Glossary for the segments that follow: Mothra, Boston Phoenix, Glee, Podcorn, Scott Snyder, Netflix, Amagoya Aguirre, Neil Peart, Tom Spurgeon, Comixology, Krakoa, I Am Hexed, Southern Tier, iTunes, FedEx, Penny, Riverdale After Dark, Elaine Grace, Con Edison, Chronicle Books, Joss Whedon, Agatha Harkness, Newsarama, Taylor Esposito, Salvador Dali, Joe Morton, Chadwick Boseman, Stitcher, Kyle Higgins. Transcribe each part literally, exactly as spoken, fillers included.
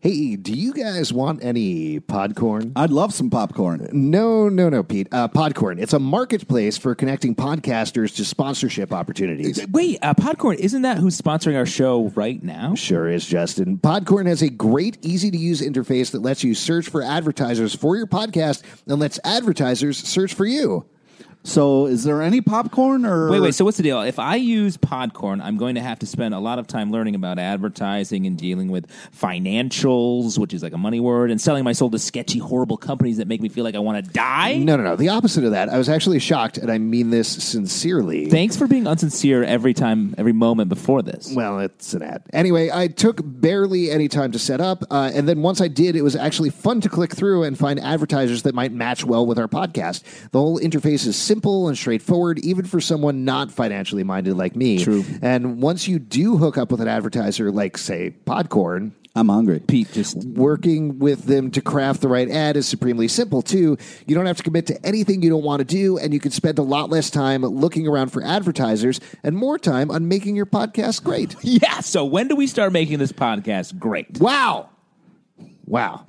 Hey, do you guys want any Podcorn? I'd love some popcorn. No, no, no, Pete. Uh, Podcorn. It's a marketplace for connecting podcasters to sponsorship opportunities. Wait, uh, Podcorn, isn't that who's sponsoring our show right now? Sure is, Justin. Podcorn has a great, easy-to-use interface that lets you search for advertisers for your podcast and lets advertisers search for you. So is there any popcorn or... Wait, wait, so what's the deal? If I use Podcorn, I'm going to have to spend a lot of time learning about advertising and dealing with financials, which is like a money word, and selling my soul to sketchy, horrible companies that make me feel like I want to die? No, no, no. The opposite of that. I was actually shocked, and I mean this sincerely. Thanks for being unsincere every time, every moment before this. Well, it's an ad. Anyway, I took barely any time to set up, uh, and then once I did, it was actually fun to click through and find advertisers that might match well with our podcast. The whole interface is simple. Simple and straightforward, even for someone not financially minded like me. True. And once you do hook up with an advertiser, like, say, Podcorn... I'm hungry. Pete, just... Working with them to craft the right ad is supremely simple, too. You don't have to commit to anything you don't want to do, and you can spend a lot less time looking around for advertisers and more time on making your podcast great. Yeah, so when do we start making this podcast great? Wow. Wow.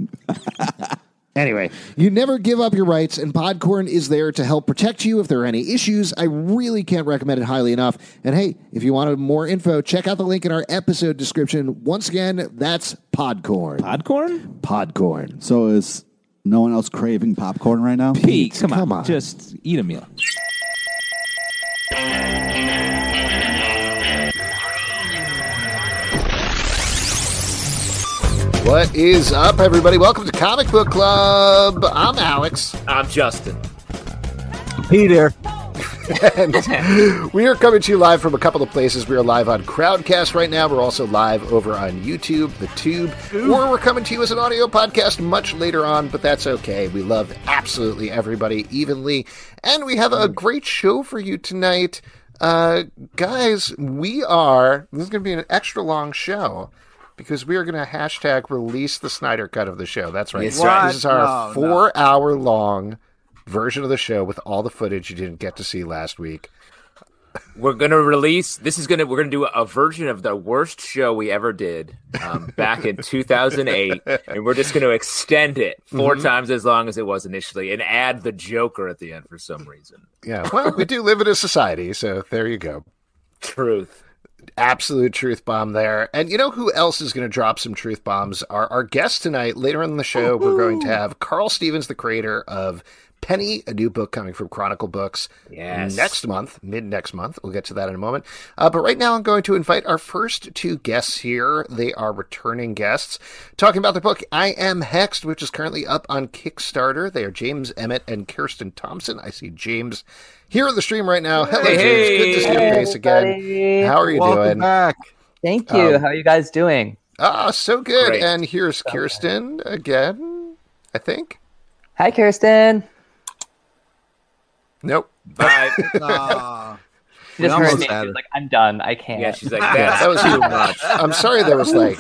Anyway, you never give up your rights, and Podcorn is there to help protect you if there are any issues. I really can't recommend it highly enough. And hey, if you wanted more info, check out the link in our episode description. Once again, that's Podcorn. Podcorn? Podcorn. So is no one else craving popcorn right now? Pete, Pete come, come on. on. Just eat a meal. What is up, everybody? Welcome to Comic Book Club. I'm Alex. I'm Justin. Peter. And we are coming to you live from a couple of places. We are live on Crowdcast right now. We're also live over on YouTube, the Tube. Ooh. Or we're coming to you as an audio podcast much later on, but that's okay. We love absolutely everybody evenly. And we have a great show for you tonight. Uh, guys, we are... This is going to be an extra long show. Because we are going to hashtag release the Snyder Cut of the show. That's right. Yes, right. This is our no, four-hour-long no. version of the show with all the footage you didn't get to see last week. We're going to release. This is going to. We're going to do a version of the worst show we ever did um, back in two thousand eight, and we're just going to extend it four mm-hmm. times as long as it was initially, and add the Joker at the end for some reason. Yeah. Well, we do live in a society, so there you go. Truth. Absolute truth bomb there. And you know who else is going to drop some truth bombs? Our, our guest tonight, later on in the show, Woo-hoo. We're going to have Carl Stevens, the creator of Penny, a new book coming from Chronicle Books yes. next month, mid-next month. We'll get to that in a moment. Uh, but right now, I'm going to invite our first two guests here. They are returning guests, talking about their book, I Am Hexed, which is currently up on Kickstarter. They are James Emmett and Kirsten Thompson. I see James here on the stream right now. Hello, hey, James. Good to see hey, your face again. How are you Welcome doing? Back. Thank you. Um, How are you guys doing? Ah, so good. Great. And here's so Kirsten nice. again, I think. Hi, Kirsten. Nope. Bye. uh, just heard me. She was like, I'm done. I can't. Yeah, she's like, yeah, that was too much. I'm sorry there was like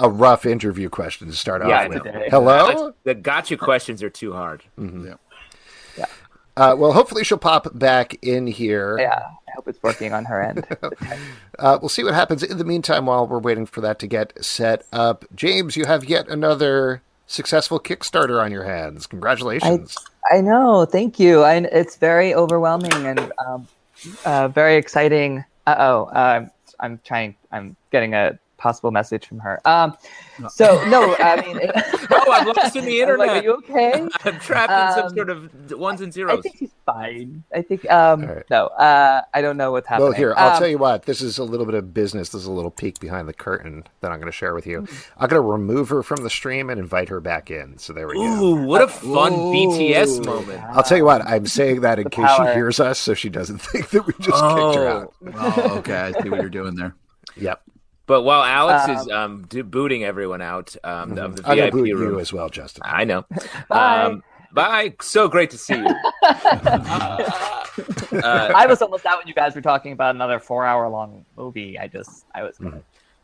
a rough interview question to start yeah, off with. Today. Hello? The gotcha questions are too hard. Mm-hmm. Yeah. yeah. Uh, well, hopefully she'll pop back in here. Yeah, I hope it's working on her end. uh, we'll see what happens in the meantime while we're waiting for that to get set up. James, you have yet another successful Kickstarter on your hands. Congratulations. I- I know. Thank you. I, it's very overwhelming and um, uh, very exciting. Uh-oh. Uh, I'm, I'm trying. I'm getting a possible message from her. Um, no. So no, I mean, it, oh, I'm lost in the internet. Like, are you okay? I'm trapped um, in some sort of ones and zeros. I think he's fine. I think um, right. no, uh, I don't know what's happening. Well, here, I'll um, tell you what. This is a little bit of business. This is a little peek behind the curtain that I'm going to share with you. I'm going to remove her from the stream and invite her back in. So there we go. Ooh, what a fun Ooh, B T S moment! Wow. I'll tell you what. I'm saying that in case power. she hears us, so she doesn't think that we just oh. kicked her out. Oh, okay. I see what you're doing there. Yep. But while Alex um, is um, do- booting everyone out um, mm-hmm. of the V I P room, you as well, Justin. I know. Bye. Um, bye. So great to see you. uh, uh, I was almost out when you guys were talking about another four-hour-long movie. I just, I was. Mm-hmm.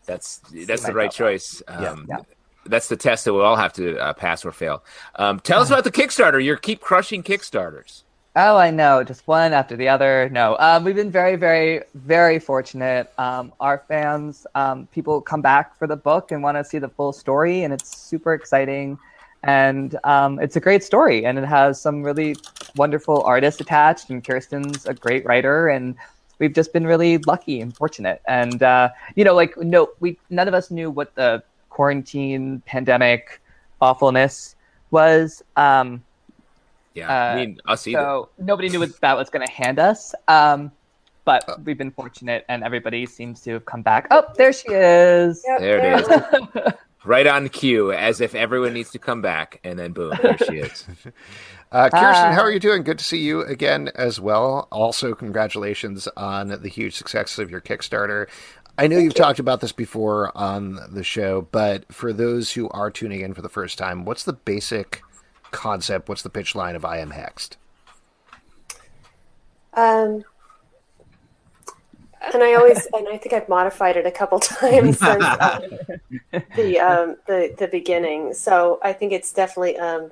That's that's the right choice. Um, yeah. Yeah. That's the test that we'll all have to uh, pass or fail. Um, tell us about the Kickstarter. You keep crushing Kickstarters. Oh, I know. Just one after the other. No, um, we've been very, very, very fortunate. Um, our fans, um, people come back for the book and want to see the full story, and it's super exciting. And um, it's a great story, and it has some really wonderful artists attached, and Kirsten's a great writer, and we've just been really lucky and fortunate. And, uh, you know, like, no, we none of us knew what the quarantine pandemic awfulness was. Um Yeah, I mean, us either. So nobody knew what that was going to hand us, um, but oh. we've been fortunate, and everybody seems to have come back. Oh, there she is. Yep, there it there. is. Right on cue, as if everyone needs to come back, and then boom, there she is. uh, Kirsten, how are you doing? Good to see you again as well. Also, congratulations on the huge success of your Kickstarter. I know Thank you've you. talked about this before on the show, but for those who are tuning in for the first time, what's the basic concept, what's the pitch line of I Am Hexed? Um, and I always, and I think I've modified it a couple times since um, the, um, the the beginning. So I think it's definitely um,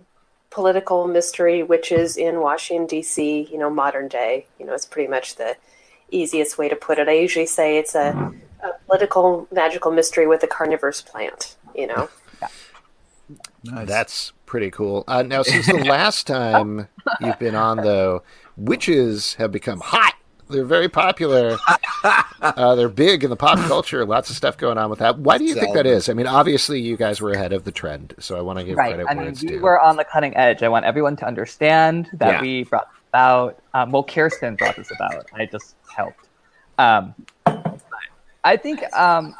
political mystery, which is in Washington, D C, you know, modern day. You know, it's pretty much the easiest way to put it. I usually say it's a, a political magical mystery with a carnivorous plant, you know. Yeah. Nice. That's pretty cool. Uh, now, since the last time you've been on, though, witches have become hot. They're very popular. Uh, they're big in the pop culture. Lots of stuff going on with that. Why do you so, think that is? I mean, obviously, you guys were ahead of the trend, so I want to give right. credit I where mean, it's due. We were on the cutting edge. I want everyone to understand that yeah. we brought this about. Um, well, Kirsten brought this about. I just helped. Um, I think... Um,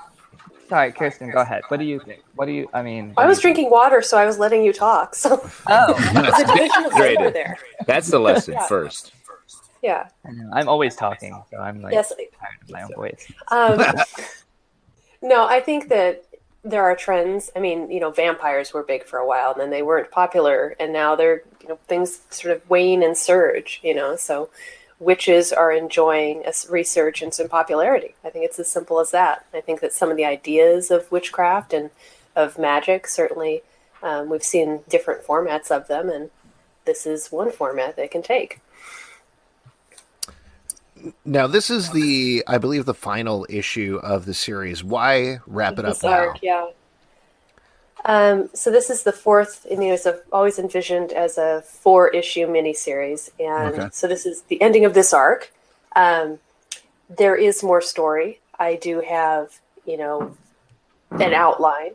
Sorry, Kirsten, go ahead. What do you think? What do you, I mean... I was drinking think? water, so I was letting you talk. So. Oh. That's, the there. That's the lesson yeah. first. Yeah. I know. I'm always talking, so I'm like yes. tired of my own voice. Um, no, I think that there are trends. I mean, you know, vampires were big for a while, and then they weren't popular, and now they're, you know, things sort of wane and surge, you know, so... Witches are enjoying a resurgence in popularity. I think it's as simple as that. I think that some of the ideas of witchcraft and of magic, certainly um, we've seen different formats of them, and this is one format they can take. Now, this is the, I believe, the final issue of the series. Why wrap it up now? Yeah. Um, so this is the fourth, I mean, it was a, always envisioned as a four-issue miniseries. And okay. so this is the ending of this arc. Um, there is more story. I do have, you know, an outline,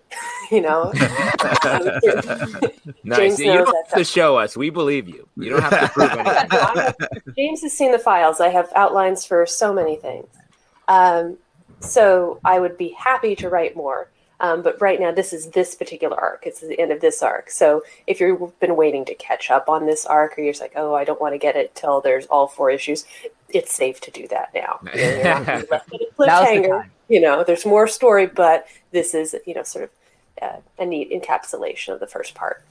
you know. Nice. You don't have to show us. We believe you. You don't have to prove anything. No, I have, James has seen the files. I have outlines for so many things. Um, so I would be happy to write more. Um, but right now, this is this particular arc. It's the end of this arc. So if you've been waiting to catch up on this arc, or you're just like, oh, I don't want to get it till there's all four issues, it's safe to do that now. You're not going to be left at a cliffhanger. You know, there's more story, but this is, you know, sort of uh, a neat encapsulation of the first part.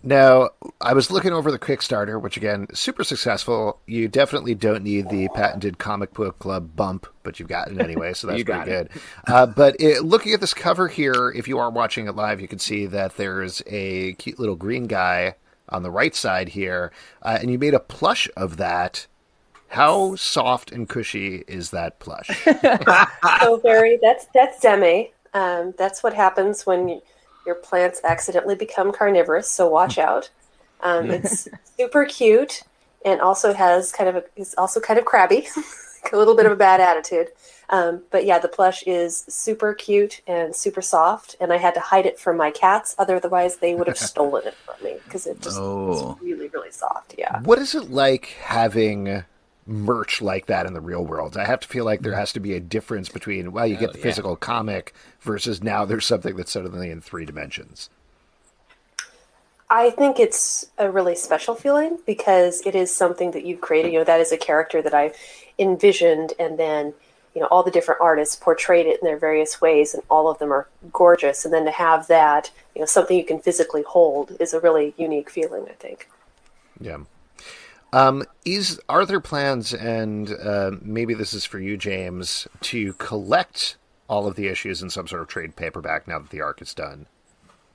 Now, I was looking over the Kickstarter, which, again, super successful. You definitely don't need the patented Comic Book Club bump, but you've got it anyway, so that's pretty good. Uh, but it, looking at this cover here, if you are watching it live, you can see that there's a cute little green guy on the right side here, uh, and you made a plush of that. How soft and cushy is that plush? So very. That's, that's Demi. Um, that's what happens when... You, Your plants accidentally become carnivorous, so watch out. Um, it's super cute, and also has kind of a, it's also kind of crabby. a little bit of a bad attitude. Um, but yeah, the plush is super cute and super soft, and I had to hide it from my cats. Otherwise, they would have stolen it from me because it just oh. it's really, really soft. Yeah. What is it like having merch like that in the real world? I have to feel like there has to be a difference between, well, you oh, get the yeah. physical comic versus now there's something that's suddenly in three dimensions. I think it's a really special feeling because it is something that you've created. You know, that is a character that I've envisioned, and then, you know, all the different artists portrayed it in their various ways, and all of them are gorgeous. And then to have that, you know, something you can physically hold is a really unique feeling, I think. Yeah. Um, is, are there plans, and uh, maybe this is for you, James, to collect all of the issues in some sort of trade paperback now that the arc is done?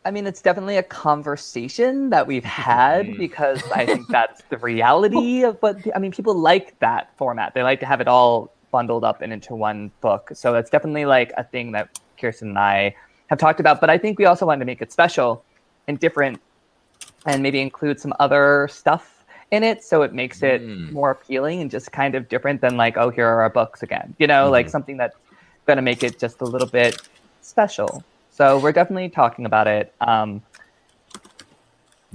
I mean, it's definitely a conversation that we've had because I think that's the reality of what, I mean, people like that format. They like to have it all bundled up and into one book. So that's definitely like a thing that Kirsten and I have talked about. But I think we also wanted to make it special and different and maybe include some other stuff in it. So it makes it mm. more appealing and just kind of different than like, oh, here are our books again. You know, mm-hmm. like something that's going to make it just a little bit special. So we're definitely talking about it. Um,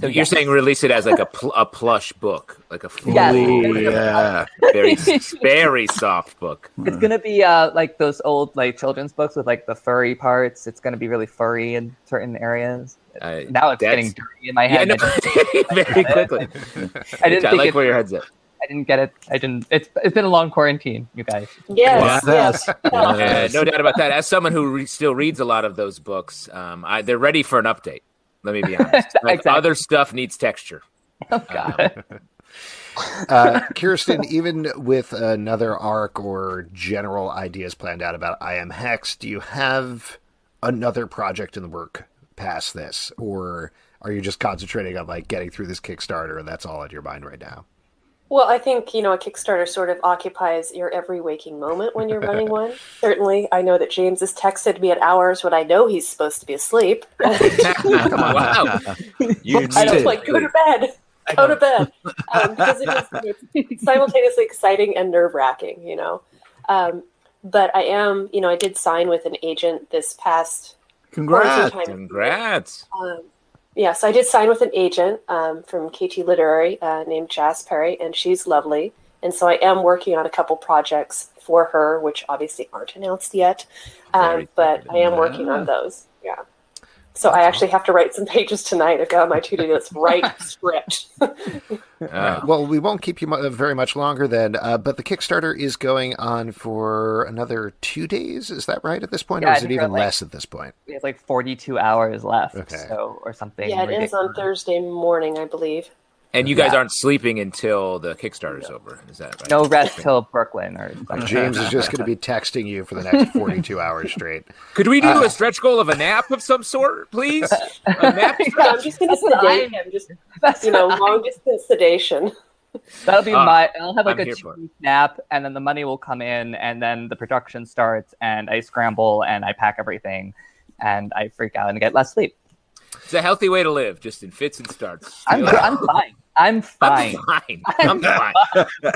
so You're yeah. saying release it as like a, pl- a plush book, like a fully, yeah, yeah. very very soft book. It's mm. gonna be uh, like those old like children's books with like the furry parts. It's gonna be really furry in certain areas. I, now it's getting dirty in my head. Yeah, no, very quickly. I didn't I like it, where your head's at. I didn't get it. I didn't. It's it's been a long quarantine, you guys. Yes, yes. yes. yes. Yeah, no doubt about that. As someone who re- still reads a lot of those books, um, I, they're ready for an update. Let me be honest. Like, exactly. Other stuff needs texture. Oh God. Um, uh, Kirsten, even with another arc or general ideas planned out about I Am Hexed, do you have another project in the work past this, or are you just concentrating on like getting through this Kickstarter and that's all on your mind right now? Well, I think, you know, a Kickstarter sort of occupies your every waking moment when you're running one. Certainly, I know that James has texted me at hours when I know he's supposed to be asleep. Wow. You I was like, go to bed. Go to bed. Um, because it is, it's simultaneously exciting and nerve-wracking, you know. Um, but I am, you know, I did sign with an agent this past... Congrats. Time. Congrats. Um, Yeah, so I did sign with an agent um, from K T Literary uh, named Jazz Perry, and she's lovely. And so I am working on a couple projects for her, which obviously aren't announced yet, um, but I am working on those. Yeah. So I actually have to write some pages tonight. I've got on my to-do list, write script. Uh, well, we won't keep you very much longer then, uh, but the Kickstarter is going on for another two days. Is that right at this point? Yeah, or is it even like, less at this point? We have like forty-two hours left okay. so, or something. Yeah, it ridiculous. Ends on Thursday morning, I believe. And you guys yeah. aren't sleeping until the Kickstarter's no. over. Is that right? No rest till Brooklyn. Or James is just going to be texting you for the next forty-two hours straight. Could we do uh, a stretch goal of a nap of some sort, please? A nap yeah, I'm just going to sedate him. Just, that's you know, long distance sedation. That'll be uh, my. I'll have like I'm a two-week nap, and then the money will come in, and then the production starts, and I scramble, and I pack everything, and I freak out and get less sleep. It's a healthy way to live, just in fits and starts. I'm, I'm fine. I'm fine. I'm fine. I'm fine.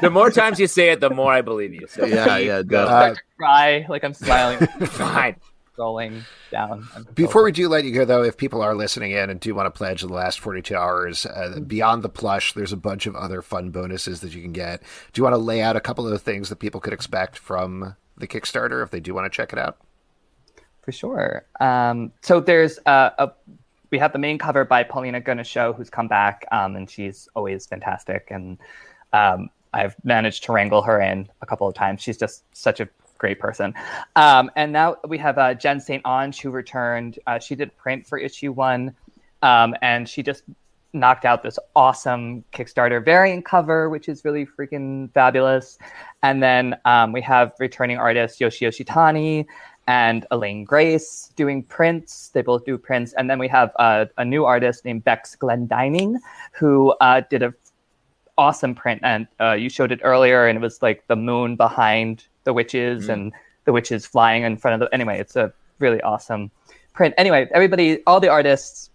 The more times you say it, the more I believe you. So yeah, yeah. Go. Uh, I start to cry, like I'm smiling. Fine. Rolling down. Before we do let you go, though, if people are listening in and do want to pledge in the last forty-two hours, uh, beyond the plush, there's a bunch of other fun bonuses that you can get. Do you want to lay out a couple of the things that people could expect from the Kickstarter if they do want to check it out? For sure. Um, so there's uh, a, we have the main cover by Paulina Gunashow, who's come back, um, and she's always fantastic. And um, I've managed to wrangle her in a couple of times. She's just such a great person. Um, and now we have uh, Jen Saint Ange, who returned. Uh, she did print for issue one, um, and she just knocked out this awesome Kickstarter variant cover, which is really freaking fabulous. And then um, we have returning artist Yoshi Yoshitani and Elaine Grace doing prints. They both do prints. And then we have uh, a new artist named Bex Glendining, who uh, did an awesome print. And uh, you showed it earlier, and it was like the moon behind the witches mm-hmm. and the witches flying in front of the... Anyway, it's a really awesome print. Anyway, everybody, all the artists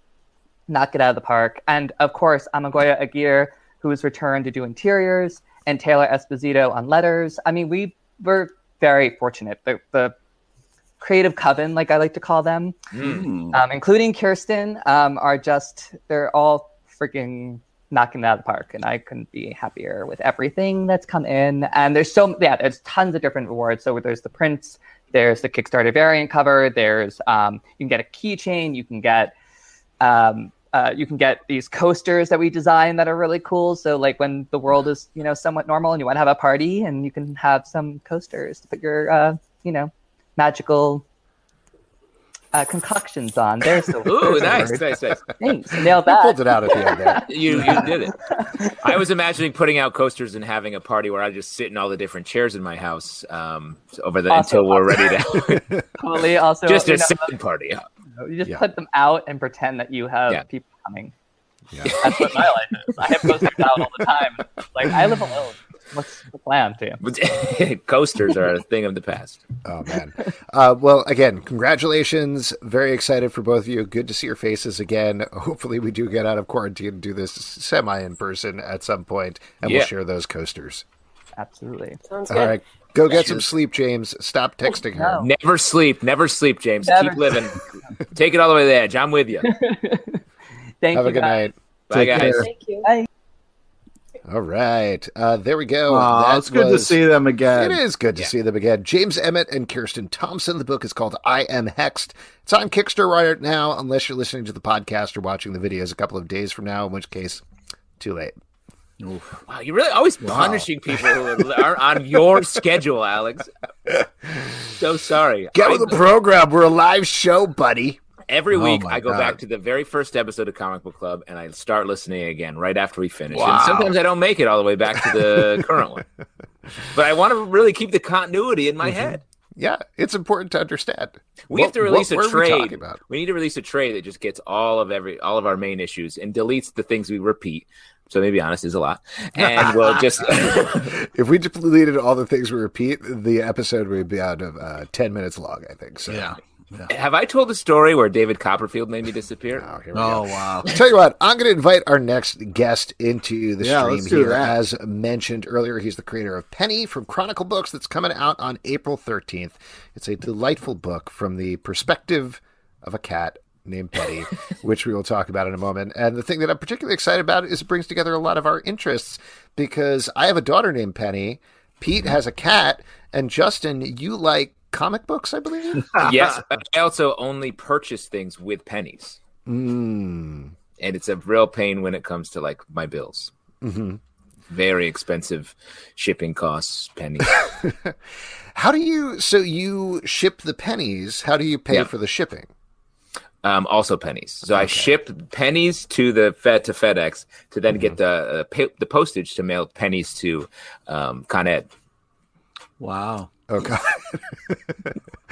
knock it out of the park. And, of course, Amagoya Aguirre, who has returned to do interiors, and Taylor Esposito on letters. I mean, we were very fortunate. The, the creative coven, like I like to call them, mm. um, including Kirsten, um, are just, they're all freaking knocking it out of the park. And I couldn't be happier with everything that's come in. And there's so, yeah, there's tons of different awards. So there's the prints, there's the Kickstarter variant cover, there's, um, you can get a keychain, you can get, um, Uh, you can get these coasters that we design that are really cool. So like when the world is, you know, somewhat normal and you want to have a party, and you can have some coasters to put your, uh, you know, magical uh, concoctions on. There's the Ooh, nice, nice, nice. Thanks. Nailed that. You pulled it out at the end there. you, you did it. I was imagining putting out coasters and having a party where I just sit in all the different chairs in my house um, over the also, until we're also, ready to. Totally. Also, just a sitting party. You just yeah. put them out and pretend that you have yeah. people coming. Yeah. That's what my life is. I have posters out all the time. Like, I live alone. What's the plan to Coasters are a thing of the past. Oh, man. Uh, well, again, congratulations. Very excited for both of you. Good to see your faces again. Hopefully we do get out of quarantine and do this semi in person at some point, and yeah. we'll share those coasters. Absolutely. Sounds all good. Right. Go get some sleep, James. Stop texting her. No. Never sleep. Never sleep, James. Never. Keep living. Take it all the way to the edge. I'm with you. Thank Have you. Have a good guys. Night. Bye, Take guys. Care. Thank you. Bye. All right. Uh, there we go. Aww, it's good was... to see them again. It is good to yeah. see them again. James Emmett and Kirsten Thompson. The book is called I Am Hexed. It's on Kickstarter right now, unless you're listening to the podcast or watching the videos a couple of days from now, in which case, too late. Oof. Wow, you're really always punishing wow. people who are on your schedule, Alex. So sorry. Get with the program. We're a live show, buddy. Every week, oh I go God. back to the very first episode of Comic Book Club, and I start listening again right after we finish. Wow. And sometimes I don't make it all the way back to the current one. But I want to really keep the continuity in my mm-hmm. head. Yeah, it's important to understand. We what, have to release what, a trade. We, we need to release a trade that just gets all of every all of our main issues and deletes the things we repeat. So maybe honest is a lot. And we'll just... If we deleted all the things we repeat, the episode would be out of uh, ten minutes long, I think. So. Yeah. yeah. Have I told the story where David Copperfield made me disappear? Oh, here we oh go. wow. Tell you what, I'm going to invite our next guest into the yeah, stream here. That. As mentioned earlier, he's the creator of Penny from Chronicle Books that's coming out on April thirteenth. It's a delightful book from the perspective of a cat named Penny, which we will talk about in a moment. And the thing that I'm particularly excited about is it brings together a lot of our interests, because I have a daughter named Penny, Pete has a cat, and Justin, you like comic books, I believe? Yes, but I also only purchase things with pennies. Mm. And it's a real pain when it comes to, like, my bills. Mm-hmm. Very expensive shipping costs, pennies. How do you... So you ship the pennies. How do you pay yeah. for the shipping? Um, also pennies. So okay. I ship pennies to the Fed to FedEx to then mm-hmm. get the uh, pay, the postage to mail pennies to um, Con Ed. Wow. Okay.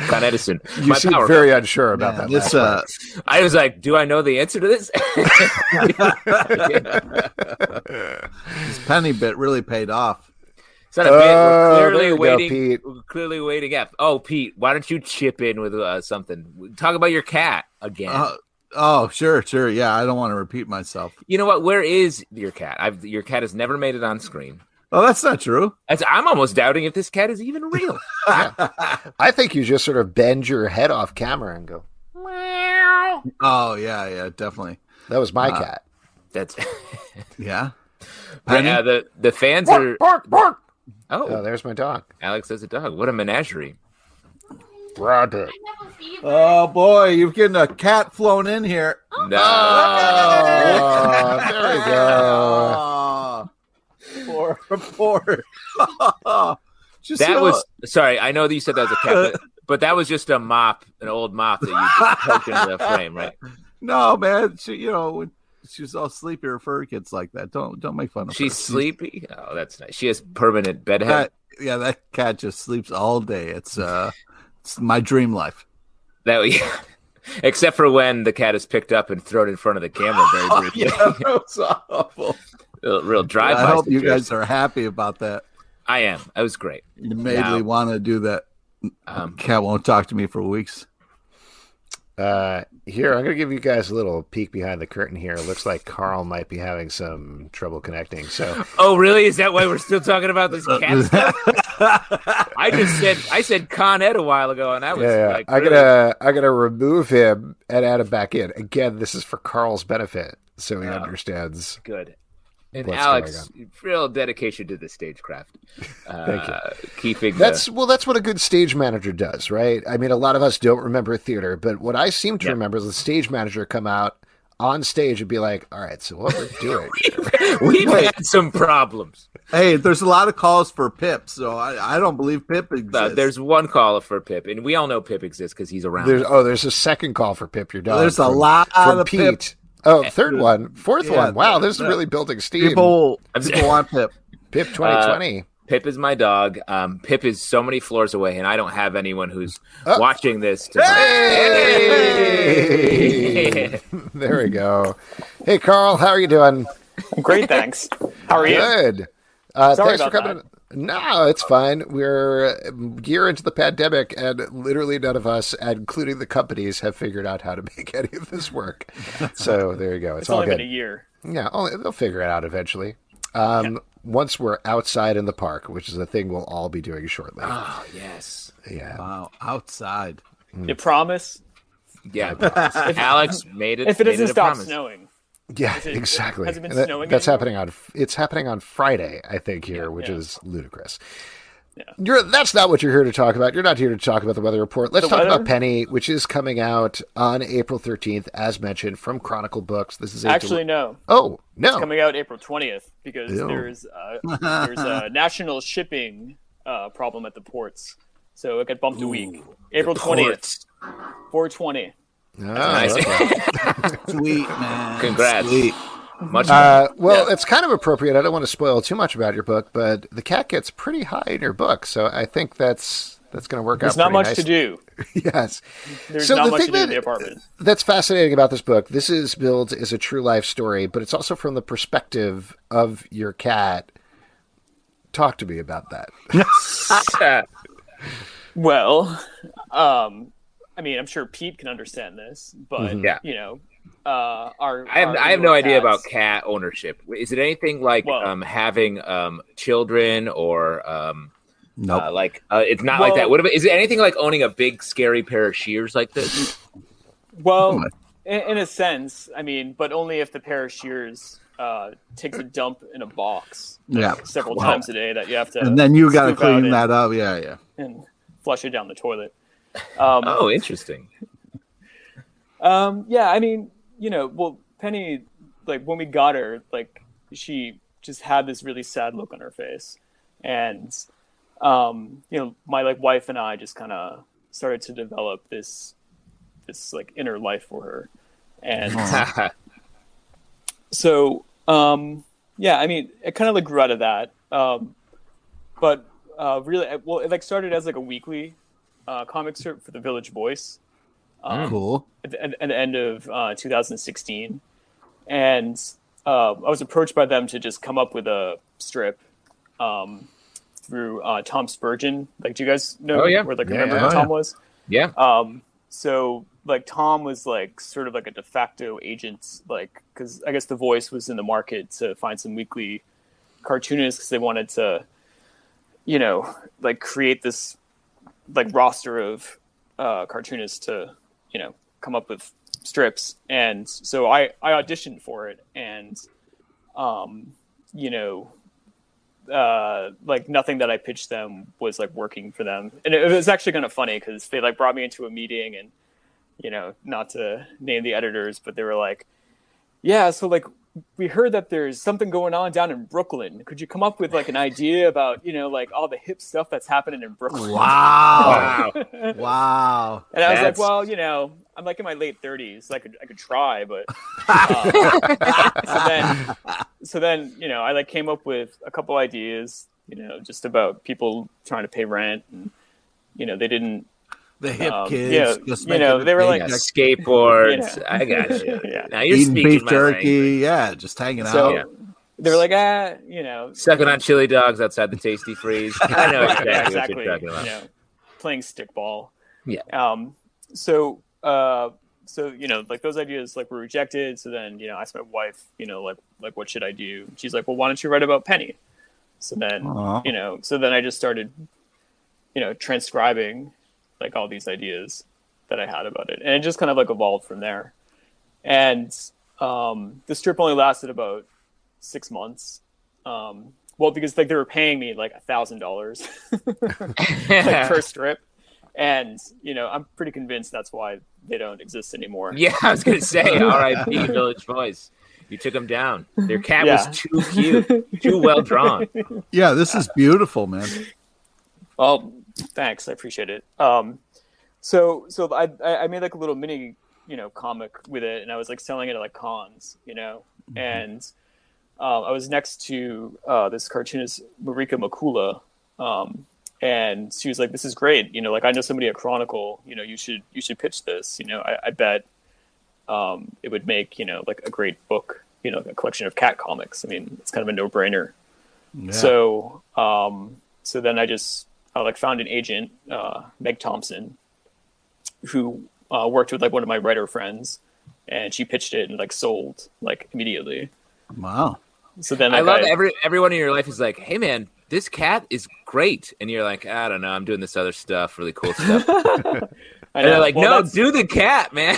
Con Edison. You My seem very power. unsure about yeah, that. This, uh... I was like, do I know the answer to this? This penny bit really paid off. It's not a bit. Oh, we're clearly waiting. Go, we're clearly waiting up. Oh, Pete, why don't you chip in with uh, something? Talk about your cat again. Uh, oh, sure, sure. Yeah, I don't want to repeat myself. You know what? Where is your cat? I've, your cat has never made it on screen. Oh, that's not true. That's, I'm almost doubting if this cat is even real. Yeah. I think you just sort of bend your head off camera and go, meow. Oh, yeah, yeah, definitely. That was my uh, cat. That's yeah. But, uh, the the fans bark, are. Bark, bark. Oh. oh, there's my dog. Alex has a dog. What a menagerie. Brother. Oh, boy. You're getting a cat flown in here. No. Oh, there we go. Poor, poor. Just that so... was, sorry, I know that you said that was a cat, but, but that was just a mop, an old mop that you just poked into the frame, right? No, man. She, you know, when she's all sleepy. Her fur gets like that. Don't don't make fun of her. She's sleepy? Oh, that's nice. She has permanent bedhead. That, yeah, that cat just sleeps all day. It's uh, it's my dream life. That yeah. Except for when the cat is picked up and thrown in front of the camera very briefly. Oh, yeah, that was awful. Real, real drive-by. I hope you guys are happy about that. I am. It was great. You made now, me want to do that. Um, cat won't talk to me for weeks. Uh, here, I'm going to give you guys a little peek behind the curtain here. It looks like Carl might be having some trouble connecting. So, oh, really? Is that why we're still talking about this cat stuff? I just said I said Con Ed a while ago, and I was yeah, like, really? I'm gonna I'm gonna remove him and add him back in again. This is for Carl's benefit, so he oh, understands. Good. And what's Alex, real dedication to the stagecraft. Uh, Thank you. Keeping that's the... well, that's what a good stage manager does, right? I mean, a lot of us don't remember theater, but what I seem to yeah. remember is the stage manager come out on stage and be like, "All right, so what we're doing? we've we've like, had some problems. Hey, there's a lot of calls for Pip, so I, I don't believe Pip exists. Uh, there's one call for Pip, and we all know Pip exists because he's around. There's, oh, there's a second call for Pip. You're done. There's from, a lot from of Pete. Pip. Oh, third one, fourth yeah, one. Wow, this is really building steam. People, people want Pip. Pip twenty twenty. Uh, Pip is my dog. Um, Pip is so many floors away, and I don't have anyone who's oh. watching this. To hey! hey! There we go. Hey, Carl, how are you doing? I'm great, thanks. How are you? Good. Uh, Sorry thanks about for coming. That. No, it's fine. We're a year into the pandemic, and literally none of us, including the companies, have figured out how to make any of this work. So there you go. It's, it's all only good. Been a year. Yeah, only, they'll figure it out eventually. Um, yeah. Once we're outside in the park, which is a thing we'll all be doing shortly. Oh, yes. Yeah. Wow, outside. Mm. You promise? Yeah, I promise. Alex made it. If it doesn't stop promise. Snowing. Yeah, it, exactly. Has it been snowing? That's happening on it's happening on Friday, I think, here, yeah, which yeah. is ludicrous. Yeah. You're that's not what you're here to talk about. You're not here to talk about the weather report. Let's the talk weather? about Penny, which is coming out on April thirteenth, as mentioned, from Chronicle Books. This is actually del- no. Oh no, it's coming out April twentieth because Ew. there's uh, there's a national shipping uh, problem at the ports, so it got bumped Ooh, a week. April twentieth, four twenty. Oh, nice. Okay. Sweet, man. Congrats. Sweet. Much uh, well, yeah. It's kind of appropriate. I don't want to spoil too much about your book, but the cat gets pretty high in your book, so I think that's that's going to work There's out. There's not much nice. to do. Yes. There's so not the much thing to do that, in the apartment. That's fascinating about this book. This is billed as a true life story, but it's also from the perspective of your cat. Talk to me about that. well, um... I mean, I'm sure Pete can understand this, but mm-hmm. yeah. you know, uh, our I have, our I have no cats. idea about cat ownership. Is it anything like well, um, having um, children or um, nope. uh, like uh, it's not well, like that? What if, is it anything like owning a big scary pair of shears like this? Well, in, in a sense, I mean, but only if the pair of shears uh, takes a dump in a box yeah. several wow. times a day that you have to, and then you got to clean that and, up, yeah, yeah, and flush it down the toilet. Um, oh, interesting. Um, yeah, I mean, you know, well, Penny, like when we got her, like she just had this really sad look on her face, and um, you know, my like wife and I just kind of started to develop this, this like inner life for her, and so um, yeah, I mean, it kind of like grew out of that, um, but uh, really, well, it like started as like a weekly. Uh, comic strip for the Village Voice, um, cool. At the, at the end of uh, two thousand sixteen, and uh, I was approached by them to just come up with a strip um, through uh, Tom Spurgeon. Like, do you guys know? Oh, yeah. Or like yeah, remember yeah, who Tom yeah. was? Yeah. Um, so like Tom was like sort of like a de facto agent, like because I guess the Voice was in the market to find some weekly cartoonists because they wanted to, you know, like create this. Like roster of uh, cartoonists to, you know, come up with strips. And so I, I auditioned for it and, um, you know, uh, like nothing that I pitched them was like working for them. And it, it was actually kind of funny because they like brought me into a meeting and, you know, not to name the editors, but they were like, yeah, so like, we heard that there's something going on down in Brooklyn. Could you come up with like an idea about, you know, like all the hip stuff that's happening in Brooklyn? Wow. wow. wow. And I was that's... like, well, you know, I'm like in my late thirties. So I could, I could try, but, uh, so then, so then, you know, I like came up with a couple ideas, you know, just about people trying to pay rent and, you know, they didn't, the hip um, kids, yeah, you know, they were like skateboards. You know. I got you. Yeah. Now you're eating beef jerky, yeah, just hanging so, out. Yeah. They were like, ah, you know, sucking on chili dogs outside the Tasty Freeze. I know exactly, exactly what you're talking about. You know, playing stickball. Yeah. Um. So, uh, so, you know, like those ideas like were rejected. So then, you know, I asked my wife, you know, like, like, what should I do? And she's like, well, why don't you write about Penny? So then, Aww. you know, so then I just started, you know, transcribing like all these ideas that I had about it. And it just kind of like evolved from there. And um, the strip only lasted about six months. Um, well, because like they were paying me like a thousand dollars per strip. And, you know, I'm pretty convinced that's why they don't exist anymore. Yeah, I was going to say, R I P Village Voice. You took them down. Their cat yeah. was too cute, too well drawn. Yeah, this yeah. is beautiful, man. Well, thanks. I appreciate it. Um, so so I I made like a little mini, you know, comic with it. And I was like selling it at like cons, you know. Mm-hmm. And uh, I was next to uh, this cartoonist, Marika Makula. Um And she was like, this is great. You know, like, I know somebody at Chronicle, you know, you should, you should pitch this, you know, I, I bet, um, it would make, you know, like a great book, you know, a collection of cat comics. I mean, it's kind of a no brainer. Yeah. So, um, so then I just, I like found an agent, uh, Meg Thompson, who, uh, worked with like one of my writer friends, and she pitched it and like sold like immediately. Wow. So then like, I love I, every, everyone in your life is like, hey man, this cat is great. And you're like, I don't know. I'm doing this other stuff, really cool stuff. And they're like, well, no, that's... do the cat, man.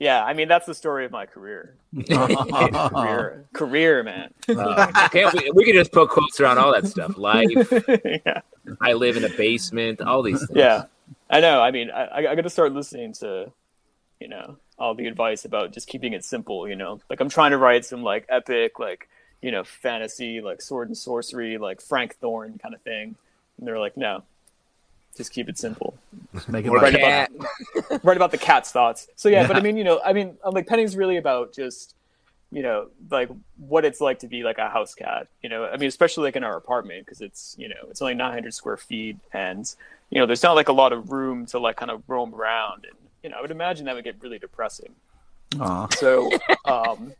Yeah. I mean, that's the story of my career. career, career, man. Uh, can't we, we can just put quotes around all that stuff. Life. Yeah. I live in a basement, all these things. Yeah. I know. I mean, I, I got to start listening to, you know, all the advice about just keeping it simple, you know, like I'm trying to write some like epic, like, you know, fantasy, like sword and sorcery, like Frank Thorne kind of thing. And they're like, no, just keep it simple. Just make it right about, right about the cat's thoughts. So, yeah, yeah, but I mean, you know, I mean, like Penny's really about just, you know, like what it's like to be like a house cat, you know, I mean, especially like in our apartment, because it's, you know, it's only nine hundred square feet. And, you know, there's not like a lot of room to like kind of roam around. And, you know, I would imagine that would get really depressing. Aww. So, um,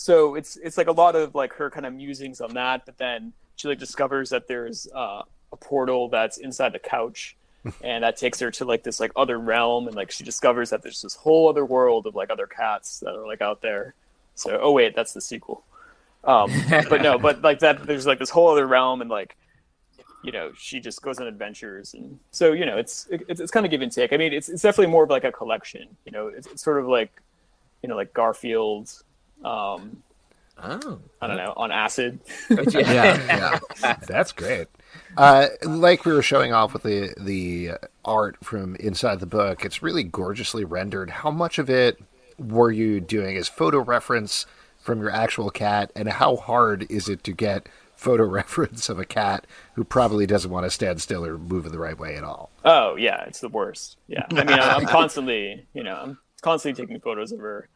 So it's it's like a lot of like her kind of musings on that, but then she like discovers that there's uh, a portal that's inside the couch, and that takes her to like this like other realm, and like she discovers that there's this whole other world of like other cats that are like out there. So oh wait, that's the sequel. Um, but no, but like that there's like this whole other realm, and like you know she just goes on adventures, and so you know it's it's, it's kind of give and take. I mean it's it's definitely more of like a collection. You know it's, it's sort of like you know like Garfield. Um, oh, I don't know, on acid. yeah, yeah, that's great. Uh, like we were showing off with the the art from inside the book, it's really gorgeously rendered. How much of it were you doing as photo reference from your actual cat, and how hard is it to get photo reference of a cat who probably doesn't want to stand still or move in the right way at all? Oh yeah, it's the worst. Yeah, I mean, I'm constantly, you know, I'm constantly taking photos of her,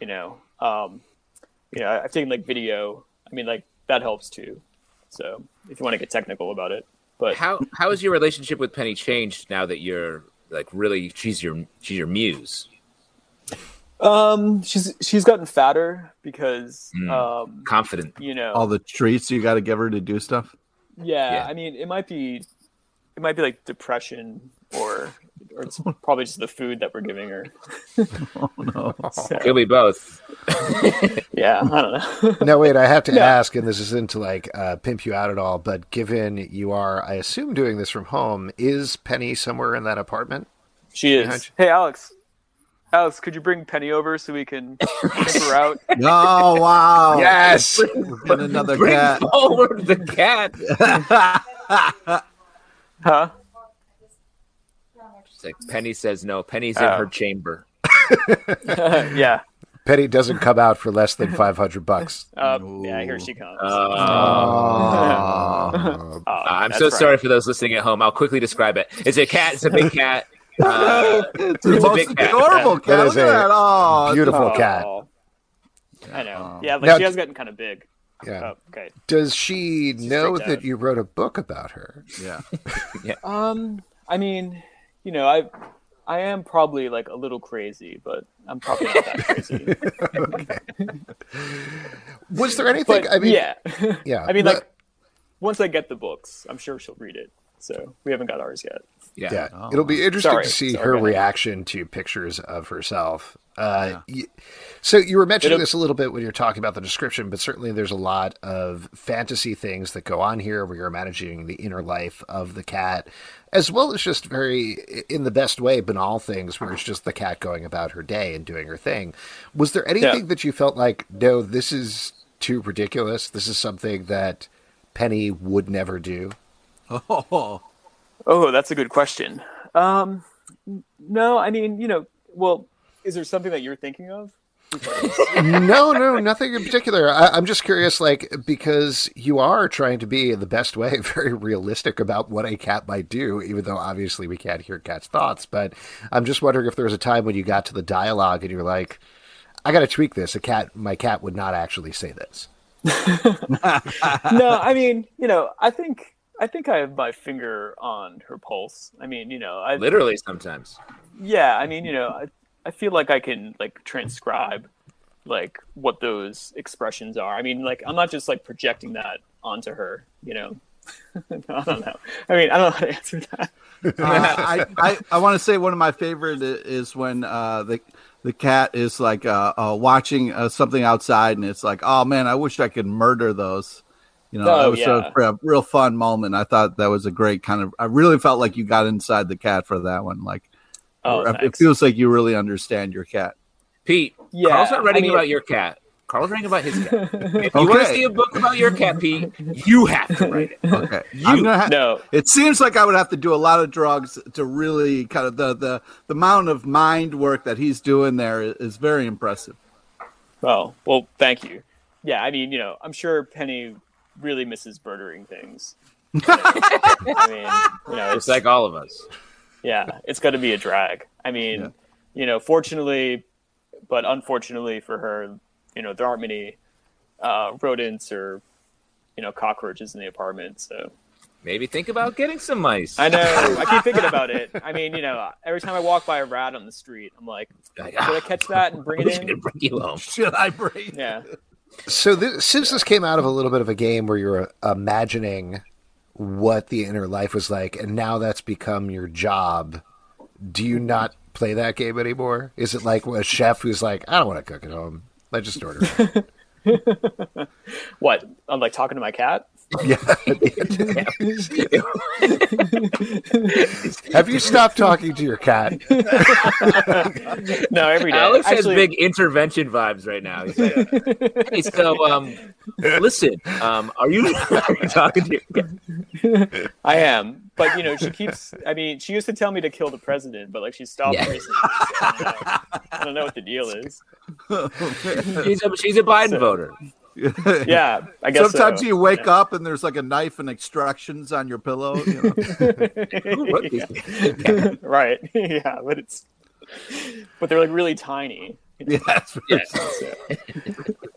you know. Um, you know, I've taken like video. I mean, like that helps too. So if you want to get technical about it, but how how has your relationship with Penny changed now that you're like really she's your she's your muse? Um, she's she's gotten fatter because mm, um, confident. You know, all the treats you got to give her to do stuff. Yeah, yeah, I mean, it might be it might be like depression or. Or it's probably just the food that we're giving her. Oh, no. So. It'll be both. Yeah, I don't know. No, wait, I have to yeah. ask, and this isn't to like uh, pimp you out at all, but given you are, I assume, doing this from home, is Penny somewhere in that apartment? She is. Hey, Alex. Alex, could you bring Penny over so we can pick her out? Oh, wow. Yes. Bring, bring another bring cat. Bring forward the cat. Huh? Like Penny says no. Penny's oh. in her chamber. Yeah. Penny doesn't come out for less than five hundred bucks. Uh, yeah, here she comes. Oh. Oh, I'm so right. sorry for those listening at home. I'll quickly describe it. It's a cat. It's a big cat. Uh, it's, it's a big cat. Adorable cat. It is a oh, beautiful oh. cat. I know. Yeah, like now, she has gotten kind of big. Yeah. Oh, okay. Does she She's know that out. you wrote a book about her? Yeah. Yeah. Um. I mean. You know, I I am probably like a little crazy, but I'm probably not that crazy. Okay. Was there anything? But, I mean, yeah, yeah. I mean, but, like once I get the books, I'm sure she'll read it. So we haven't got ours yet. Yeah, yeah. Oh. It'll be interesting Sorry. to see Sorry, her reaction to pictures of herself. Uh, yeah. y- so you were mentioning It'll- this a little bit when you're talking about the description, but certainly there's a lot of fantasy things that go on here where you're managing the inner life of the cat, as well as just very, in the best way, banal things where it's just the cat going about her day and doing her thing. Was there anything yeah. that you felt like, no, this is too ridiculous? This is something that Penny would never do? Oh, oh, that's a good question. Um, no, I mean, you know, well, is there something that you're thinking of? no, no, nothing in particular. I, I'm just curious, like, because you are trying to be, in the best way, very realistic about what a cat might do, even though obviously we can't hear cats' thoughts. But I'm just wondering if there was a time when you got to the dialogue and you're like, I got to tweak this. A cat, my cat would not actually say this. No, I mean, you know, I think... I think I have my finger on her pulse. I mean, you know, I literally sometimes. Yeah, I mean, you know, I, I feel like I can like transcribe like what those expressions are. I mean, like I'm not just like projecting that onto her, you know. I don't know. I mean, I don't know how to answer that. uh, I I, I want to say one of my favorite is when uh, the the cat is like uh, uh, watching uh, something outside, and it's like, oh man, I wish I could murder those. You know, oh, it was yeah. a, a real fun moment. I thought that was a great kind of. I really felt like you got inside the cat for that one. Like, oh, it thanks. feels like you really understand your cat. Pete, yeah, Carl's not writing I mean, about your cat. Carl's writing about his cat. If okay. you want to see a book about your cat, Pete, you have to write it. Okay, you I'm gonna ha- no. It seems like I would have to do a lot of drugs to really kind of the the the amount of mind work that he's doing there is very impressive. Oh well, thank you. Yeah, I mean, you know, I'm sure Penny really misses murdering things. You know? I mean, you know, it's, it's like all of us. Yeah, it's going to be a drag. I mean, yeah. you know, fortunately, but unfortunately for her, you know, there aren't many uh, rodents or, you know, cockroaches in the apartment. So maybe think about getting some mice. I know. I keep thinking about it. I mean, you know, every time I walk by a rat on the street, I'm like, should I catch that and bring it in? Should I bring you home? Should I bring? Yeah. So this, since this came out of a little bit of a game where you're imagining what the inner life was like, and now that's become your job, do you not play that game anymore? Is it like a chef who's like, I don't want to cook at home. I just order it. What? I'm like talking to my cat? Yeah. Have you stopped talking to your cat? No, every day. Alex Actually, has big intervention vibes right now. He's like, hey, so um, listen, um, are you, are you talking to your cat? I am, but you know, she keeps. I mean, she used to tell me to kill the president, but like she stopped yeah. recently. So I, don't I don't know what the deal is. She's a, she's a Biden so. voter. Yeah, I guess sometimes so. you wake yeah. up and there's like a knife and extractions on your pillow, you know? yeah. Yeah. right yeah but it's but they're like really tiny. Yeah, that's yeah. So.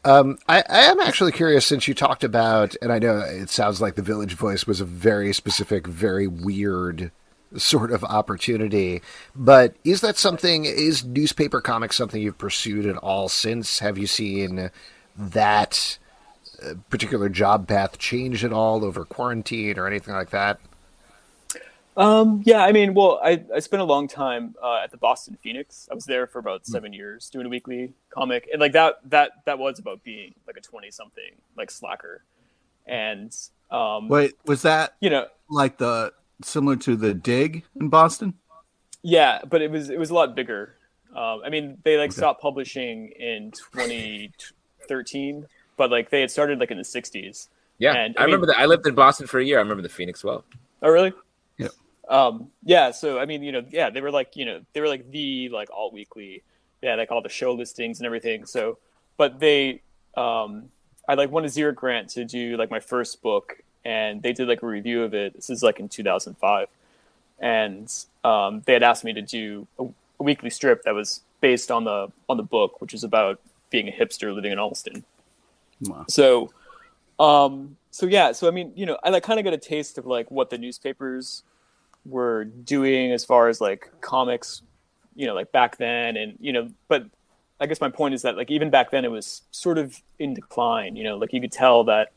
um I, I am actually curious, since you talked about, and I know it sounds like the Village Voice was a very specific, very weird sort of opportunity, but is that something, is newspaper comics something you've pursued at all since? Have you seen that particular job path change at all over quarantine or anything like that? Um, yeah, I mean, well, I, I spent a long time uh, at the Boston Phoenix. I was there for about seven years doing a weekly comic. And like that, that, that was about being like a twenty something, like slacker. And um, wait, was that, you know, like the, similar to the Dig in Boston? Yeah, but it was, it was a lot bigger. Um, I mean, they like okay. stopped publishing in twenty thirteen, but like they had started like in the sixties. Yeah, and, I, I mean, remember that. I lived in Boston for a year. I remember the Phoenix well. Oh, really? Yeah. Um, yeah. So I mean, you know, yeah, they were like, you know, they were like the like all weekly. They had like all the show listings and everything. So, but they, um, I like won a Zero grant to do like my first book, and they did like a review of it. This is like in two thousand five, and um, they had asked me to do a, a weekly strip that was based on the on the book, which is about being a hipster living in Allston. Wow. So, um, so yeah, so I mean, you know, I like kind of got a taste of like what the newspapers were doing as far as like comics, you know, like back then, and, you know, but I guess my point is that like, even back then it was sort of in decline, you know, like you could tell that,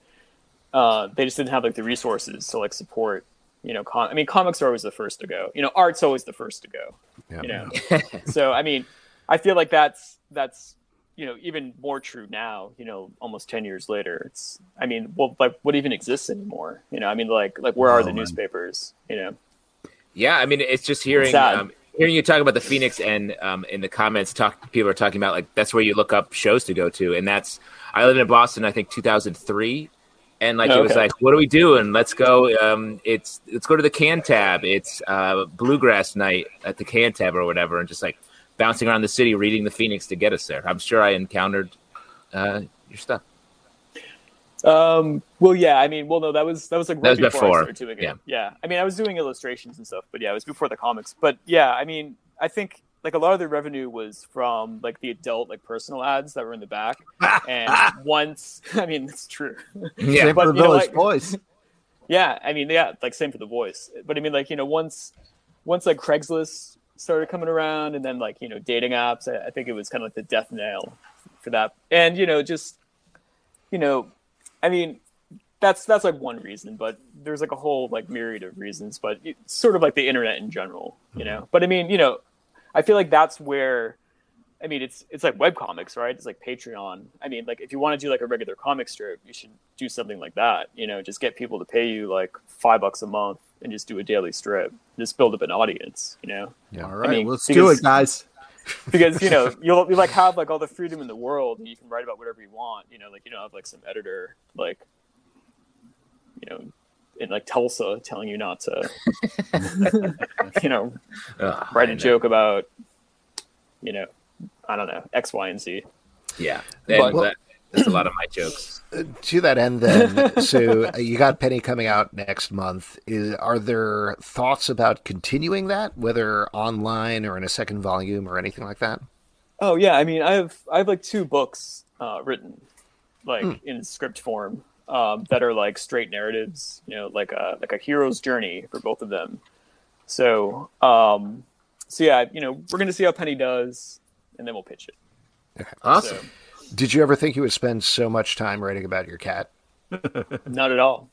uh, they just didn't have like the resources to like support you know, com- I mean, comics are always the first to go. You know, art's always the first to go. Yeah, you know, yeah. So I mean, I feel like that's that's you know even more true now. You know, almost ten years later, it's I mean, well, like what even exists anymore? You know, I mean, like like where are oh, the man. newspapers? You know. Yeah, I mean, it's just hearing. It's Hearing you talk about the Phoenix and um, in the comments, talk people are talking about like that's where you look up shows to go to, and that's I lived in Boston, I think two thousand three, and like oh, it was okay. like, what do we do? And let's go. Um, it's let's go to the Can Tab. It's uh, Bluegrass Night at the Can Tab or whatever, and just like bouncing around the city, reading the Phoenix to get us there. I'm sure I encountered uh, your stuff. Um. Well, yeah. I mean, well, no, that was that was like right that was before, before. I started doing it. Yeah. yeah. I mean, I was doing illustrations and stuff, but yeah, it was before the comics. But yeah, I mean, I think like a lot of the revenue was from like the adult like personal ads that were in the back. And once, I mean, that's true. Yeah. Same but, for the Village like, Voice. Yeah. I mean, yeah. Like same for the Voice. But I mean, like you know, once once like Craigslist started coming around, and then like you know, dating apps. I, I think it was kind of like the death knell for that. And you know, just you know. I mean, that's that's like one reason, but there's like a whole like myriad of reasons, but it's sort of like the internet in general, you know. Mm-hmm. But I mean, you know, I feel like that's where, I mean, it's it's like webcomics, right? It's like Patreon. I mean, like if you want to do like a regular comic strip, you should do something like that, you know, just get people to pay you like five bucks a month and just do a daily strip, just build up an audience, you know. Yeah, all right, I mean, let's because, do it, guys. Because you know you'll you like have like all the freedom in the world, and you can write about whatever you want. You know, like you don't have like some editor like you know in like Tulsa telling you not to, you know, uh, write I a know. joke about you know I don't know X, Y, and Z. Yeah, and but, well, that, that's a lot of my jokes. To that end, then, so you got Penny coming out next month. Is, are there thoughts about continuing that, whether online or in a second volume or anything like that? Oh yeah, I mean, I have I have like two books uh, written, like mm. in script form, um, that are like straight narratives. You know, like a like a hero's journey for both of them. So, um, so yeah, you know, we're gonna see how Penny does, and then we'll pitch it. Okay. Awesome. So, did you ever think you would spend so much time writing about your cat? Not at all.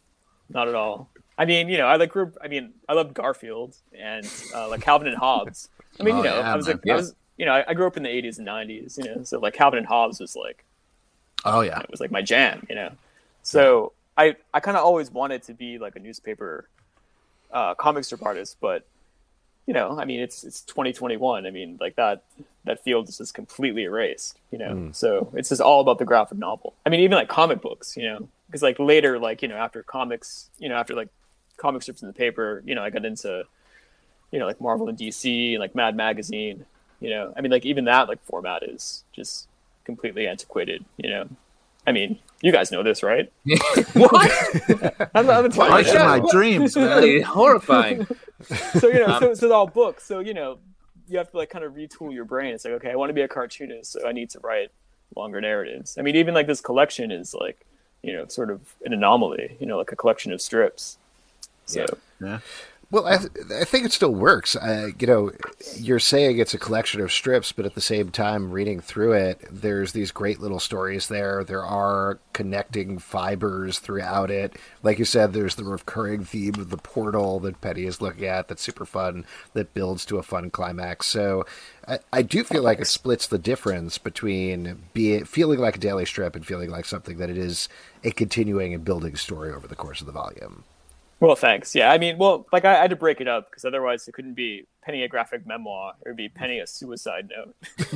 Not at all. I mean, you know, I like grew. I mean, I loved Garfield and uh, like Calvin and Hobbes. I mean, oh, you know, yeah, I was like, yeah. I was, you know, I, I grew up in the eighties and nineties, you know, so like Calvin and Hobbes was like, oh yeah, you know, it was like my jam, you know. So yeah. I, I kind of always wanted to be like a newspaper uh, comic strip artist, but you know, I mean, it's it's twenty twenty-one. I mean, like that. that field is just completely erased, you know? Mm. So it's just all about the graphic novel. I mean, even like comic books, you know, because like later, like, you know, after comics, you know, after like comic strips in the paper, you know, I got into, you know, like Marvel and D C and like Mad Magazine, you know, I mean, like even that like format is just completely antiquated, you know? I mean, you guys know this, right? What? I'm not, I'm Why should my dreams, really horrifying. So, you know, um, so, so it's all books. So, you know, you have to like kind of retool your brain. It's like, okay, I want to be a cartoonist, so I need to write longer narratives. I mean, even like this collection is like, you know, sort of an anomaly, you know, like a collection of strips. So, yeah. yeah. Well, I, th- I think it still works. Uh, you know, you're saying it's a collection of strips, but at the same time, reading through it, there's these great little stories there. There are connecting fibers throughout it. Like you said, there's the recurring theme of the portal that Penny is looking at that's super fun, that builds to a fun climax. So I, I do feel like it splits the difference between be it feeling like a daily strip and feeling like something that it is a continuing and building story over the course of the volume. Well, thanks. Yeah, I mean, well, like I, I had to break it up because otherwise it couldn't be Penny a graphic memoir. It would be Penny a suicide note.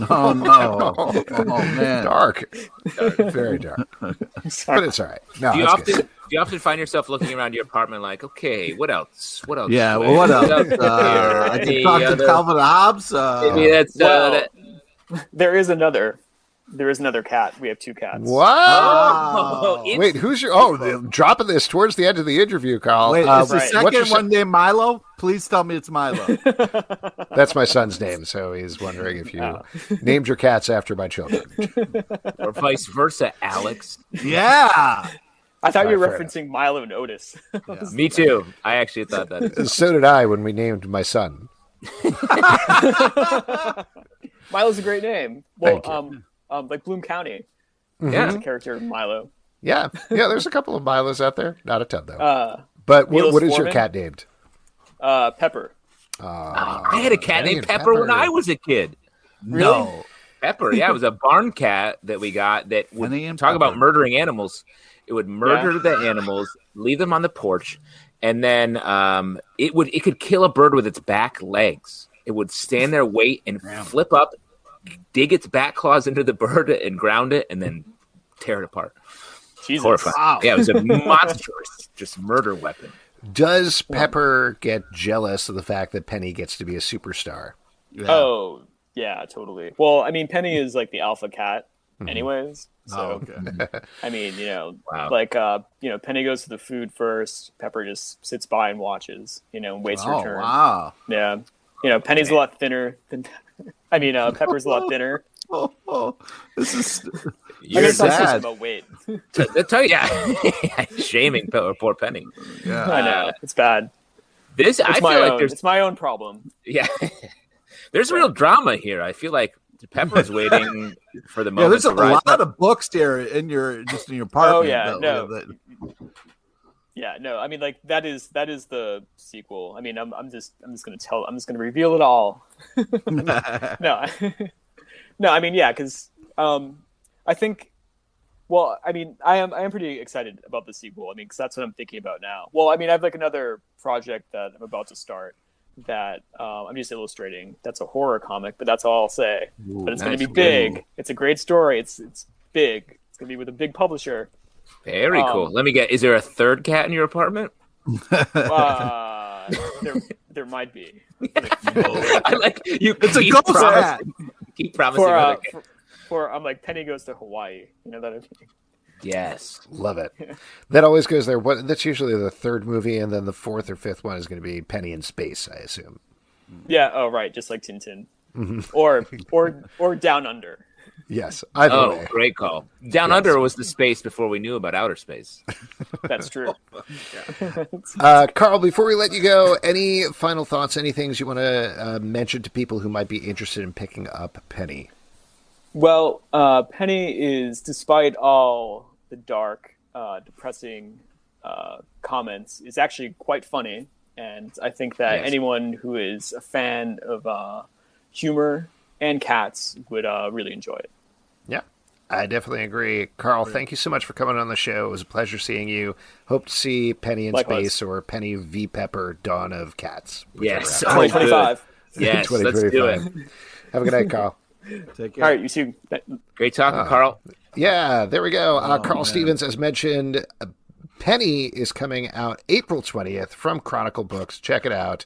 Oh, no. oh, oh, man. Dark. dark. Very dark. Sorry. But it's all right. No, do, you often, do you often find yourself looking around your apartment like, okay, what else? What else? Yeah, well, what else? uh, I can talk other... to Calvin Hobbes. Uh... Maybe that's... Uh, well, that... There is another... There is another cat. We have two cats. What? Oh, wait, who's your... Oh, dropping this towards the end of the interview, Carl. Wait, uh, is the right. second one named Milo? Please tell me it's Milo. That's my son's name, so he's wondering if you oh. named your cats after my children. Or vice versa, Alex. Yeah! I thought All you were right, referencing Milo and Otis. Yeah. Me too. I actually thought that. Well. So did I when we named my son. Milo's a great name. Well, um... Um, like Bloom County, mm-hmm. yeah, the character of Milo. Yeah, yeah. There's a couple of Milos out there, not a ton though. Uh, but what, what is your cat named? uh, Pepper. Uh, I had a cat named Pepper, Pepper when I was a kid. Really? No. Pepper, yeah, it was a barn cat that we got that would talk Pepper. about murdering animals. It would murder yeah. the animals, leave them on the porch, and then um, it would it could kill a bird with its back legs. It would stand there, wait, and Damn. flip up, dig its back claws into the bird and ground it, and then tear it apart. Jesus. Horrifying. Wow. Yeah, it was a monstrous just murder weapon. Does Pepper get jealous of the fact that Penny gets to be a superstar? Yeah. Oh, yeah, totally. Well, I mean, Penny is like the alpha cat anyways. So, oh, okay. I mean, you know, wow. like, uh, you know, Penny goes to the food first. Pepper just sits by and watches, you know, and waits oh, her turn. Wow. Yeah. You know, Penny's a lot thinner than, I mean, uh, Pepper's a lot thinner. Oh, oh, this is you're sad. About weight. Yeah, shaming poor, poor Penny. Yeah, I know it's bad. This it's I feel own. like there's it's my own problem. Yeah, there's real drama here. I feel like Pepper's waiting for the moment. Yeah, there's a lot up. of books there in your just in your apartment. Oh yeah, that, no. That... Yeah, no. I mean, like that is that is the sequel. I mean, I'm I'm just I'm just gonna tell. I'm just gonna reveal it all. no. No, I mean, yeah, because um, I think, well, I mean, I am I am pretty excited about the sequel. I mean, because that's what I'm thinking about now. Well, I mean, I have like another project that I'm about to start that uh, I'm just illustrating. That's a horror comic, but that's all I'll say. Ooh, but it's nice going to be big. Ooh. It's a great story. It's it's big. It's going to be with a big publisher. Very um, cool. Let me get, is there a third cat in your apartment? Uh, there, there might be. I like you. It's a ghost cat. Keep promising for, uh, for, for I'm like Penny goes to Hawaii. You know that. I mean? Yes, love it. That always goes there. What? That's usually the third movie, and then the fourth or fifth one is going to be Penny in Space, I assume. Yeah. Oh, right. Just like Tintin, mm-hmm. or or or Down Under. Yes. Either oh, way. Great call. Down yes. Under was the space before we knew about outer space. That's true. Yeah. uh, Carl, before we let you go, any final thoughts, any things you want to uh, mention to people who might be interested in picking up Penny? Well, uh, Penny is, despite all the dark, uh, depressing uh, comments, is actually quite funny. And I think that yes. anyone who is a fan of uh, humor and cats would uh, really enjoy it. Yeah, I definitely agree. Carl, thank you so much for coming on the show. It was a pleasure seeing you. Hope to see Penny in Likewise. Space or Penny v. Pepper, Dawn of Cats. Yes, twenty twenty-five. Yes, twenty twenty-five. Let's do it. Have a good night, Carl. Take care. All right, you too. Great talking, uh, Carl. Yeah, there we go. Uh, oh, Carl man. Stevens, as mentioned, uh, Penny is coming out April twentieth from Chronicle Books. Check it out.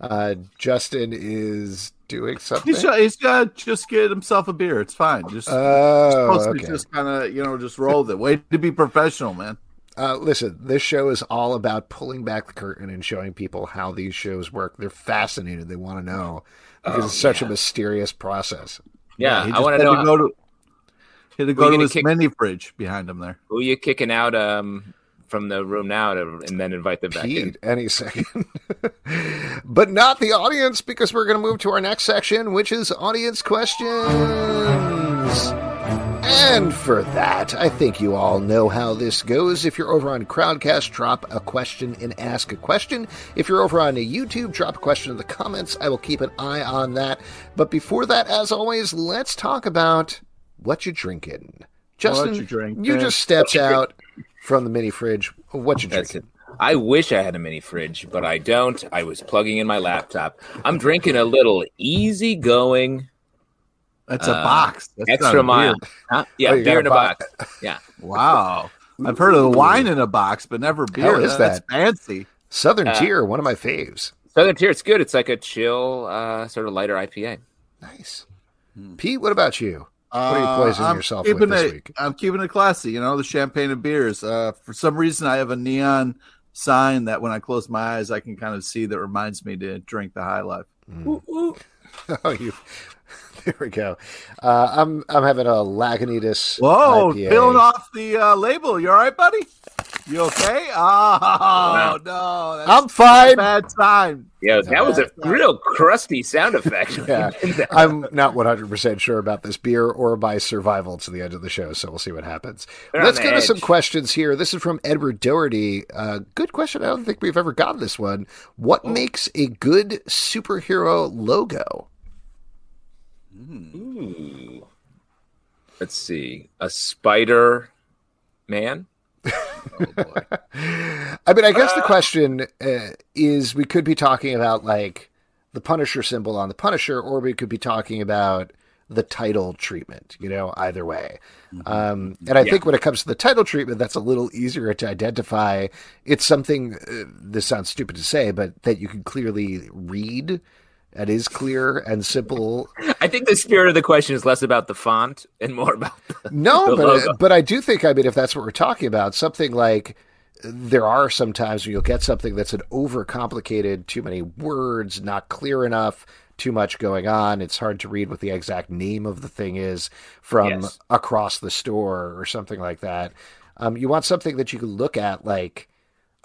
Uh, Justin is... doing something. He's, he's got to just get himself a beer. It's fine. Just, oh, just, okay. just kind of, you know, just roll the way to be professional, man. Uh, listen, this show is all about pulling back the curtain and showing people how these shows work. They're fascinated. They want to know because oh, it's such yeah. a mysterious process. Yeah, yeah I want to know. Go to, he had to go to his kick... mini fridge behind him there. Who are you kicking out? Um... from the room now to, and then invite them back Pete, in. Any second. But not the audience, because we're going to move to our next section, which is audience questions. And for that, I think you all know how this goes. If you're over on Crowdcast, drop a question and ask a question. If you're over on YouTube, drop a question in the comments. I will keep an eye on that. But before that, as always, let's talk about what you're drinking. Justin, you, drink, you just stepped out from the mini fridge. What you drinking? I wish I had a mini fridge, but I don't. I was plugging in my laptop. I'm drinking a little easy going. That's uh, a box. That's extra mile. Huh? Yeah, oh, beer in a box. box. Yeah. Wow. I've heard of wine in a box, but never beer. How is that? That's fancy. Southern uh, Tier, one of my faves. Southern Tier, it's good. It's like a chill, uh, sort of lighter I P A. Nice. Hmm. Pete, what about you? What are you poisoning uh, yourself with this it, week? I'm keeping it classy, you know, the champagne and beers. Uh, for some reason, I have a neon sign that when I close my eyes, I can kind of see that reminds me to drink the High Life. Mm. Ooh, ooh. Oh, you! There we go. Uh, I'm I'm having a Lagunitas. Whoa, I P A. Peeling off the uh, label. You all right, buddy? You okay? Oh, no. That's I'm fine. Bad time. Yeah, that bad was a time. Real crusty sound effect. Yeah. I'm not one hundred percent sure about this beer or my survival to the end of the show, so we'll see what happens. They're Let's get to some questions here. This is from Edward Doherty. Uh, good question. I don't think we've ever gotten this one. What oh. makes a good superhero logo? Ooh. Let's see. A Spider-Man? Oh, boy. I mean, I guess uh, the question uh, is we could be talking about like the Punisher symbol on the Punisher, or we could be talking about the title treatment, you know, either way. Um, and I yeah. think when it comes to the title treatment, that's a little easier to identify. It's something, uh, this sounds stupid to say, but that you can clearly read. That is clear and simple. I think the spirit of the question is less about the font and more about the No, the but logo. But I do think, I mean, if that's what we're talking about, something like there are some times where you'll get something that's an overcomplicated, too many words, not clear enough, too much going on. It's hard to read what the exact name of the thing is from yes. across the store or something like that. Um, you want something that you can look at like,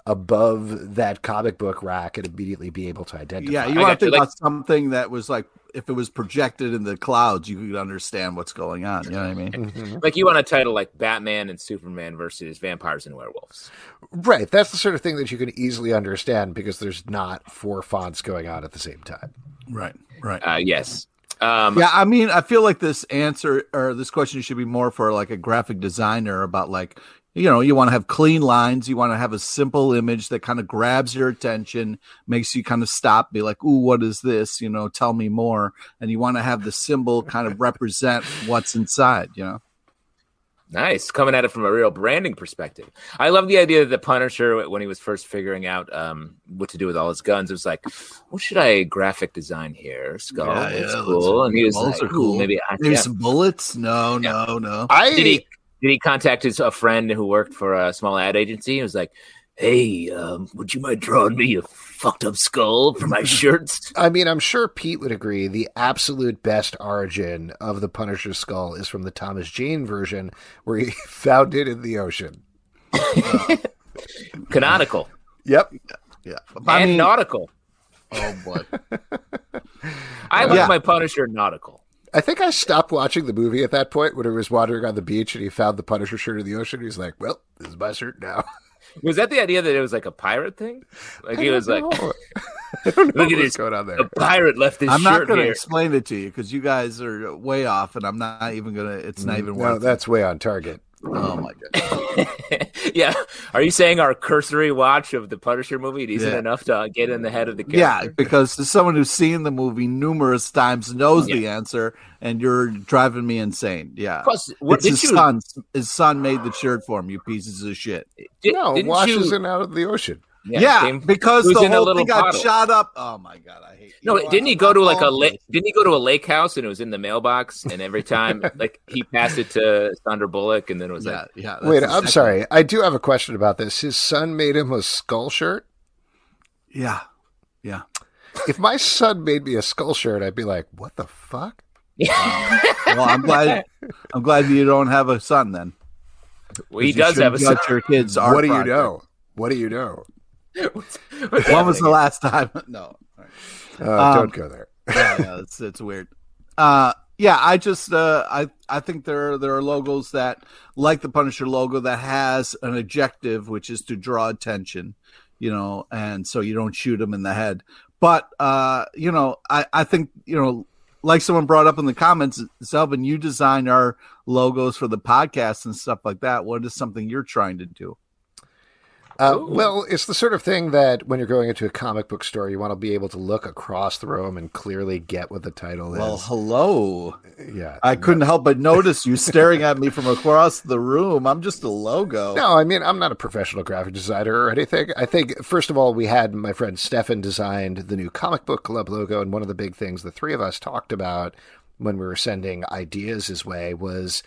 above that comic book rack and immediately be able to identify. Yeah, you want to think like, about something that was like, if it was projected in the clouds, you could understand what's going on. You know what I mean? Mm-hmm. Like you want a title like Batman and Superman versus Vampires and Werewolves. Right. That's the sort of thing that you can easily understand because there's not four fonts going on at the same time. Right, right. Uh, yes. Um, yeah, I mean, I feel like this answer or this question should be more for like a graphic designer about like, you know, you want to have clean lines. You want to have a simple image that kind of grabs your attention, makes you kind of stop, be like, ooh, what is this? You know, tell me more. And you want to have the symbol kind of represent what's inside, you know? Nice. Coming at it from a real branding perspective. I love the idea that the Punisher, when he was first figuring out um, what to do with all his guns, it was like, what should I graphic design here? Skull. Yeah, yeah, cool. And he was like, are cool. Maybe I, There's yeah. some bullets. No, yeah. no, no. I Did he- Did he contact his a friend who worked for a small ad agency? He was like, hey, um, would you mind drawing me a fucked up skull for my shirts? I mean, I'm sure Pete would agree. The absolute best origin of the Punisher skull is from the Thomas Jane version where he found it in the ocean. Canonical. Yep. Yeah. I and mean, nautical. Oh, boy. I love yeah. my Punisher nautical. I think I stopped watching the movie at that point when he was wandering on the beach and he found the Punisher shirt in the ocean. He's like, well, this is my shirt now. Was that the idea that it was like a pirate thing? Like he was know. like, look at this going on there. A pirate left his I'm shirt I'm not going to explain it to you because you guys are way off and I'm not even going to, it's not even worth No, that's it. Way on target. Oh my god! Yeah, are you saying our cursory watch of the Punisher movie isn't yeah. enough to get in the head of the character? Yeah, because someone who's seen the movie numerous times knows yeah. the answer, and you're driving me insane. Yeah, plus what did his you... son? His son made the shirt for him. You pieces of shit! Did, no, it washes you... him out of the ocean. Yeah, yeah came, because the whole thing got bottle. Shot up. Oh my god, I hate. No, you. Didn't he go to like a lake? Didn't he go to a lake house and it was in the mailbox? And every time, like he passed it to Sandra Bullock, and then it was yeah, like, yeah. Wait, I'm second. sorry, I do have a question about this. His son made him a skull shirt. Yeah, yeah. If my son made me a skull shirt, I'd be like, "What the fuck?" Wow. Well, I'm glad. I'm glad you don't have a son then. Well, he does have a son. Your kids are. What do you know? What do you know? When was the last time? No, uh, um, don't go there. yeah, yeah, it's it's weird. Uh, yeah, I just uh, I I think there are, there are logos that like the Punisher logo that has an objective, which is to draw attention, you know, and so you don't shoot them in the head. But uh, you know, I I think you know, like someone brought up in the comments, Selvin, you design our logos for the podcast and stuff like that. What is something you're trying to do? Uh, well, it's the sort of thing that when you're going into a comic book store, you want to be able to look across the room and clearly get what the title well, is. Well, hello. Yeah. I no. couldn't help but notice you staring at me from across the room. I'm just a logo. No, I mean, I'm not a professional graphic designer or anything. I think, first of all, we had my friend Stefan designed the new Comic Book Club logo. And one of the big things the three of us talked about when we were sending ideas his way was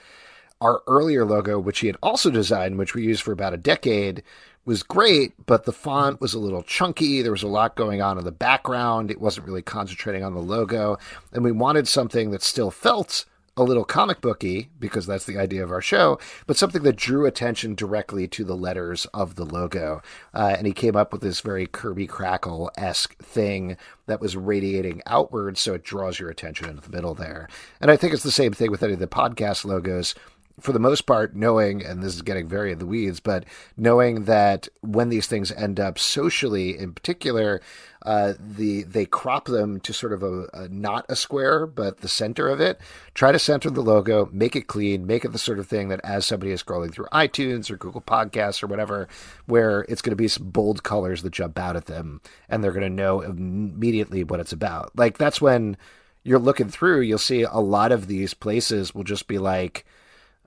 our earlier logo, which he had also designed, which we used for about a decade, was great, but the font was a little chunky. There was a lot going on in the background. It wasn't really concentrating on the logo. And we wanted something that still felt a little comic book-y, because that's the idea of our show, but something that drew attention directly to the letters of the logo. Uh, and he came up with this very Kirby Crackle-esque thing that was radiating outward, so it draws your attention into the middle there. And I think it's the same thing with any of the podcast logos. For the most part, knowing, and this is getting very in the weeds, but knowing that when these things end up socially in particular, uh, the they crop them to sort of a, a not a square, but the center of it. Try to center the logo, make it clean, make it the sort of thing that as somebody is scrolling through iTunes or Google Podcasts or whatever, where it's going to be some bold colors that jump out at them, and they're going to know immediately what it's about. Like, that's when you're looking through, you'll see a lot of these places will just be like,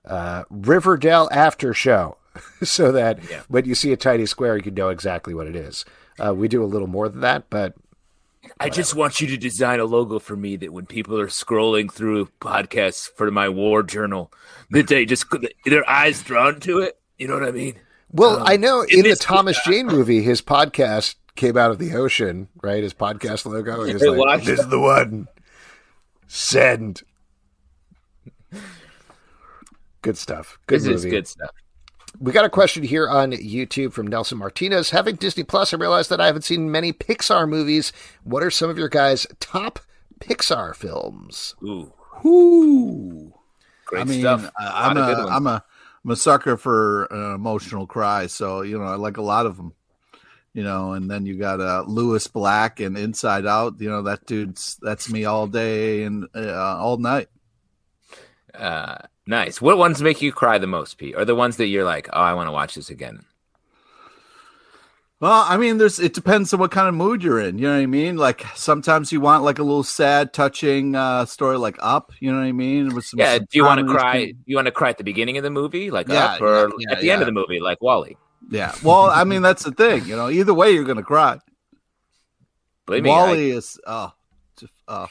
Uh, Riverdale After Show, so that yeah. when you see a tiny square, you can know exactly what it is. Uh, we do a little more than that, but whatever. I just want you to design a logo for me that when people are scrolling through podcasts for my war journal, that they just their eyes drawn to it. You know what I mean? Well, um, I know in, in the Thomas movie, Jane movie, his podcast came out of the ocean, right? His podcast logo. He's like, this is the one. Send. Good stuff. Good this movie. Is good stuff. We got a question here on YouTube from Nelson Martinez. Having Disney Plus, I realized that I haven't seen many Pixar movies. What are some of your guys' top Pixar films? Ooh, Ooh. Great I mean, stuff. I, I'm, a, a I'm a I'm a sucker for uh, emotional cry, so you know I like a lot of them. You know, and then you got uh, Lewis Black and Inside Out. You know that dude's that's me all day and uh, all night. Uh. Nice. What ones make you cry the most, Pete? Or the ones that you're like, oh, I want to watch this again? Well, I mean, there's it depends on what kind of mood you're in. You know what I mean? Like, sometimes you want, like, a little sad, touching uh, story like Up. You know what I mean? With some, yeah, do you want to cry? People. You want to cry at the beginning of the movie, like yeah, Up, or yeah, yeah, at the yeah. end of the movie, like WALL-E? Yeah. Well, I mean, that's the thing. You know, either way, you're going to cry. Believe WALL-E me, I... is, oh, just, oh.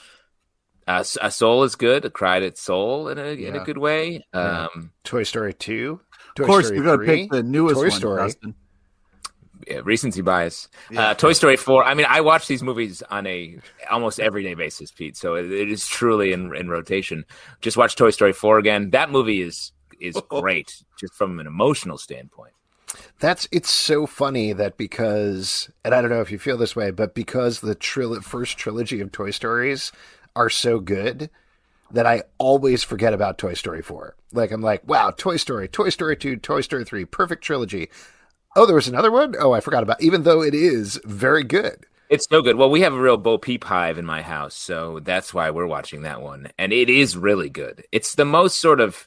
Uh, a Soul is good. I cried at Soul in a yeah. in a good way. Um, yeah. Toy Story two. Toy of course, Story we're going to pick the newest Toy one. Story. Yeah, recency bias. Yeah. Uh, Toy Story four. I mean, I watch these movies on a almost everyday basis, Pete. So it, it is truly in in rotation. Just watch Toy Story four again. That movie is is great, just from an emotional standpoint. That's it's so funny that because, and I don't know if you feel this way, but because the tril- first trilogy of Toy Stories are so good that I always forget about Toy Story four. Like, I'm like, wow, Toy Story, Toy Story two, Toy Story three, perfect trilogy. Oh, there was another one? Oh, I forgot about it, even though it is very good. It's so good. Well, we have a real Bo Peep hive in my house, so that's why we're watching that one. And it is really good. It's the most sort of,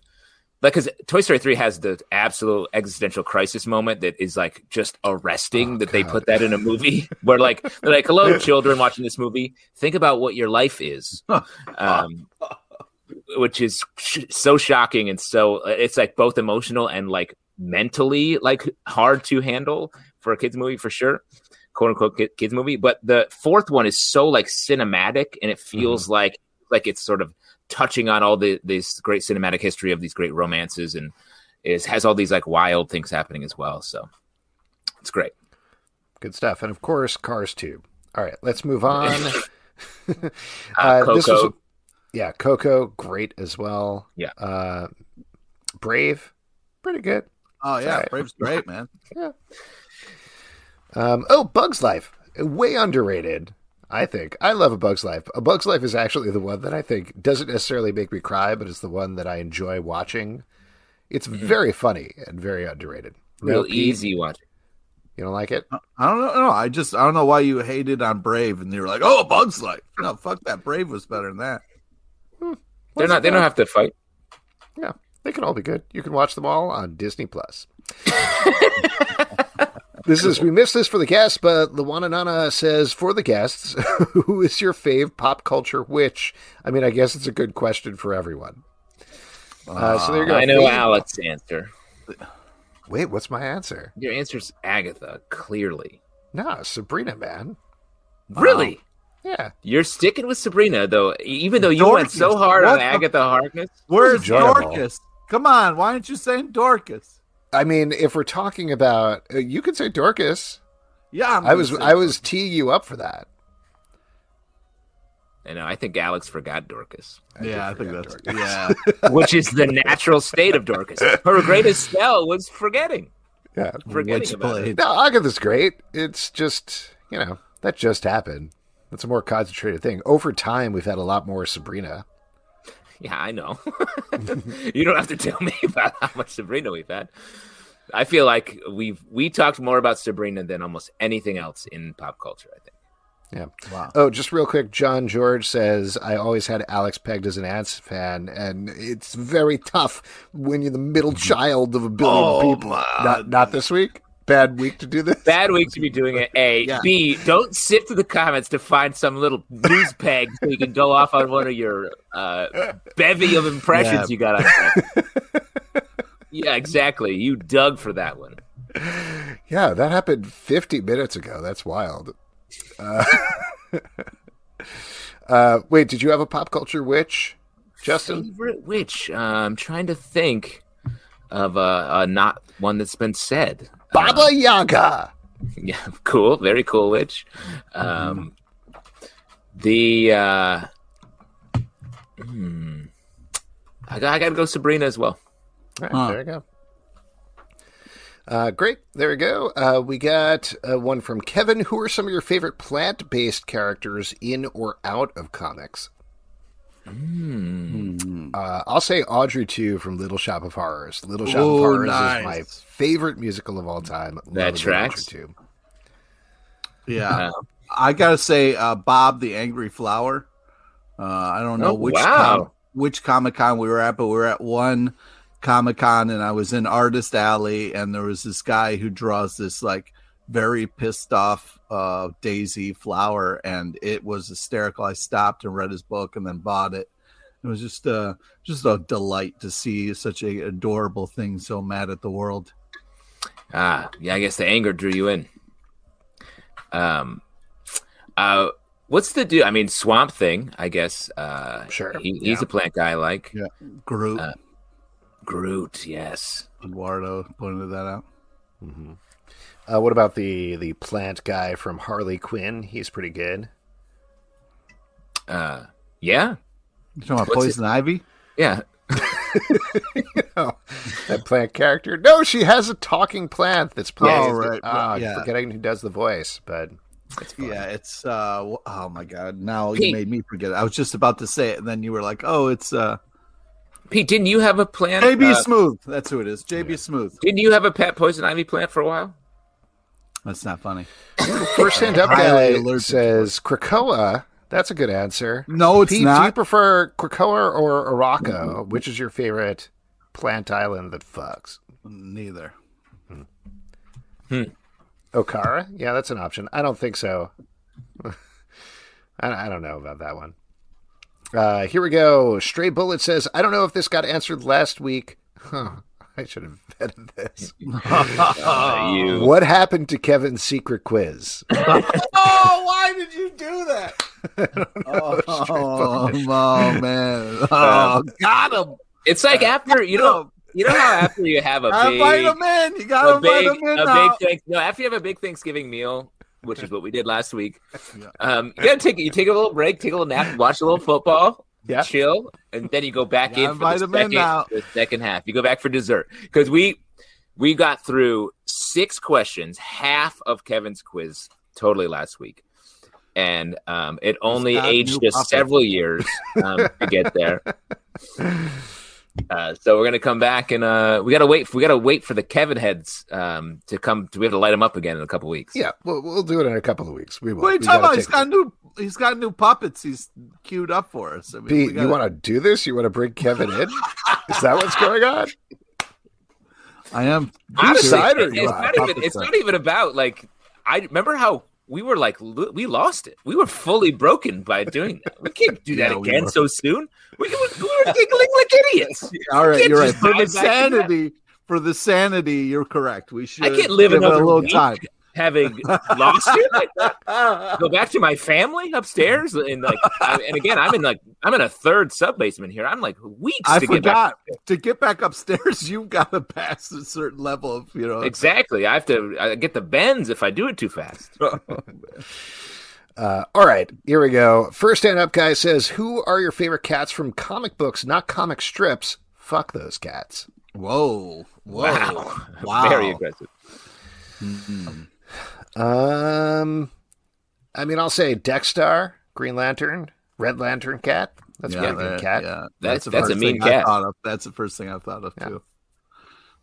like, because Toy Story three has the absolute existential crisis moment that is, like, just arresting oh, that God. They put that in a movie where, like, they're like, hello, children watching this movie. Think about what your life is, um, which is sh- so shocking. And so it's, like, both emotional and, like, mentally, like, hard to handle for a kid's movie for sure, quote-unquote kid's movie. But the fourth one is so, like, cinematic, and it feels mm-hmm. like like it's sort of touching on all the this great cinematic history of these great romances, and is has all these like wild things happening as well. So it's great. Good stuff. And of course, Cars two. All right, let's move on. uh, uh, Coco. This was, yeah, Coco, great as well. Yeah. Uh, Brave, pretty good. Oh, yeah, right. Brave's great, man. yeah. Um, oh, Bug's Life, way underrated. I think I love A Bug's Life. A Bug's Life is actually the one that I think doesn't necessarily make me cry, but it's the one that I enjoy watching. It's mm-hmm. very funny and very underrated. Real no easy watching. You don't like it? I don't know. No, I just I don't know why you hated on Brave and you were like, oh, A Bug's Life. No, fuck that. Brave was better than that. Hmm. They're not. They don't have to fight. Yeah, they can all be good. You can watch them all on Disney Plus. This is, we missed this for the guests, but Luana Nana says, for the guests, who is your fave pop culture witch? I mean, I guess it's a good question for everyone. Uh, so there you go. I know fave. Alex's answer. Wait, what's my answer? Your answer's Agatha, clearly. No, Sabrina, man. Really? Wow. Yeah. You're sticking with Sabrina, though, even though you Dorcas. Went so hard what on the... Agatha Harkness. Where's Dorcas? Come on, why aren't you saying Dorcas? I mean, if we're talking about, uh, you could say Dorcas. Yeah, I'm I was I was teeing you up for that. And I think Alex forgot Dorcas. I yeah, I think that's Dorcas. yeah, which is the natural state of Dorcas. Her greatest spell was forgetting. Yeah, forgetting which about it. No, Agatha's great. It's just, you know, that just happened. That's a more concentrated thing. Over time, we've had a lot more Sabrina. Yeah, I know. You don't have to tell me about how much Sabrina we've had. I feel like we've we talked more about Sabrina than almost anything else in pop culture, I think. Yeah. Wow. Oh, just real quick, John George says, I always had Alex pegged as an Ants fan, and it's very tough when you're the middle child of a billion oh, people. Not, not this week. Bad week to do this. Bad week to be doing it, A. Yeah. B, don't sit to the comments to find some little news peg so you can go off on one of your uh, bevy of impressions yeah. you got on there. Yeah, exactly. You dug for that one. Yeah, that happened fifty minutes ago. That's wild. Uh, uh, wait, did you have a pop culture witch, Justin? Favorite witch? Uh, I'm trying to think of a uh, uh, not one that's been said. Baba um, Yaga. Yeah, cool. Very cool witch. Um, the uh, hmm, I, I gotta go Sabrina as well. All right, huh. There we go. Uh, great. There we go. Uh, we got uh, one from Kevin. Who are some of your favorite plant-based characters in or out of comics? Mm. Uh, I'll say Audrey two from Little Shop of Horrors. Little Shop Ooh, of Horrors nice. Is my favorite musical of all time. That tracks. Audrey two. Yeah. Uh, I got to say uh, Bob the Angry Flower. Uh, I don't know oh, which wow. com- which Comic-Con we were at, but we were at one Comic-Con and I was in Artist Alley and there was this guy who draws this like very pissed off uh daisy flower and it was hysterical. I stopped and read his book and then bought it. It was just uh just a delight to see such a adorable thing so mad at the world. Ah, yeah, I guess the anger drew you in. Um uh what's the dude? I mean Swamp Thing, I guess. Uh sure. He, he's yeah. a plant guy I like. Yeah. Groot. Uh, Groot, yes. Eduardo pointed that out. Mm-hmm. Uh, what about the, the plant guy from Harley Quinn? He's pretty good. Uh, yeah. You talking about What's Poison it? Ivy? Yeah. You know, that plant character. No, she has a talking plant that's playing. Oh, right. Oh, yeah. I'm forgetting who does the voice, but it's fun. Yeah, it's uh, oh my god. Now Pete. You made me forget it. I was just about to say it, and then you were like, oh, it's uh. Pete, didn't you have a plant? J B uh, Smooth. That's who it is. J B yeah. Smooth. Didn't you have a pet Poison Ivy plant for a while? That's not funny. First Stand Up Guy says Krakoa. That's a good answer. No, it's Pete, not. Do you prefer Krakoa or Araco? Mm-hmm. Which is your favorite plant island that fucks? Neither. Hmm. Hmm. Okara? Yeah, that's an option. I don't think so. I don't know about that one. Uh, here we go. Stray Bullet says, I don't know if this got answered last week. Huh. I should have vetted this. uh, you. What happened to Kevin's secret quiz? Oh, why did you do that? I don't know. Oh, oh, oh, man. Oh, got him. It's like after, you know, you know how after you have a big... invite him in. You got to invite him in now. Big thanks, no, after you have a big Thanksgiving meal... which is what we did last week. Yeah. Um, you gotta take you take a little break, take a little nap, watch a little football, yeah. chill, and then you go back yeah, in for the second, the second half. You go back for dessert because we we got through six questions, half of Kevin's quiz totally last week, and um, it only aged us several years um, to get there. Uh, so we're gonna come back and uh, we gotta wait. We gotta wait for the Kevin heads um, to come. To, we have to light them up again in a couple of weeks. Yeah, we'll, we'll do it in a couple of weeks. We will. What are you talking about? He's got new. He's got new puppets. He's queued up for us. I mean, B, we gotta... you want to do this? You want to bring Kevin in? Is that what's going on? I am. Honestly, it, it's, not even, it's not even about like. I remember how we were like. We lost it. We were fully broken by doing that. We can't do that yeah, again we so soon. We were, we were giggling like idiots. All right, you're right. For the sanity, for the sanity, you're correct. We should. I can't live another little time having lost it. Like that. Go back to my family upstairs, and like, I, and again, I'm in like, I'm in a third sub basement here. I'm like weeks. I to forgot get back. to get back upstairs. You've got to pass a certain level of, you know. Exactly. I have to I get the bends if I do it too fast. Oh, man. Uh, all right, here we go. First stand up guy says, who are your favorite cats from comic books, not comic strips? Fuck those cats. Whoa. Whoa. Wow. wow. Very aggressive. Mm-hmm. Um, I mean, I'll say Dexstar, Green Lantern, Red Lantern Cat. That's yeah, a mean that, cat. Yeah. That's, that's, the that's a mean cat. That's the first thing I thought of, yeah. too.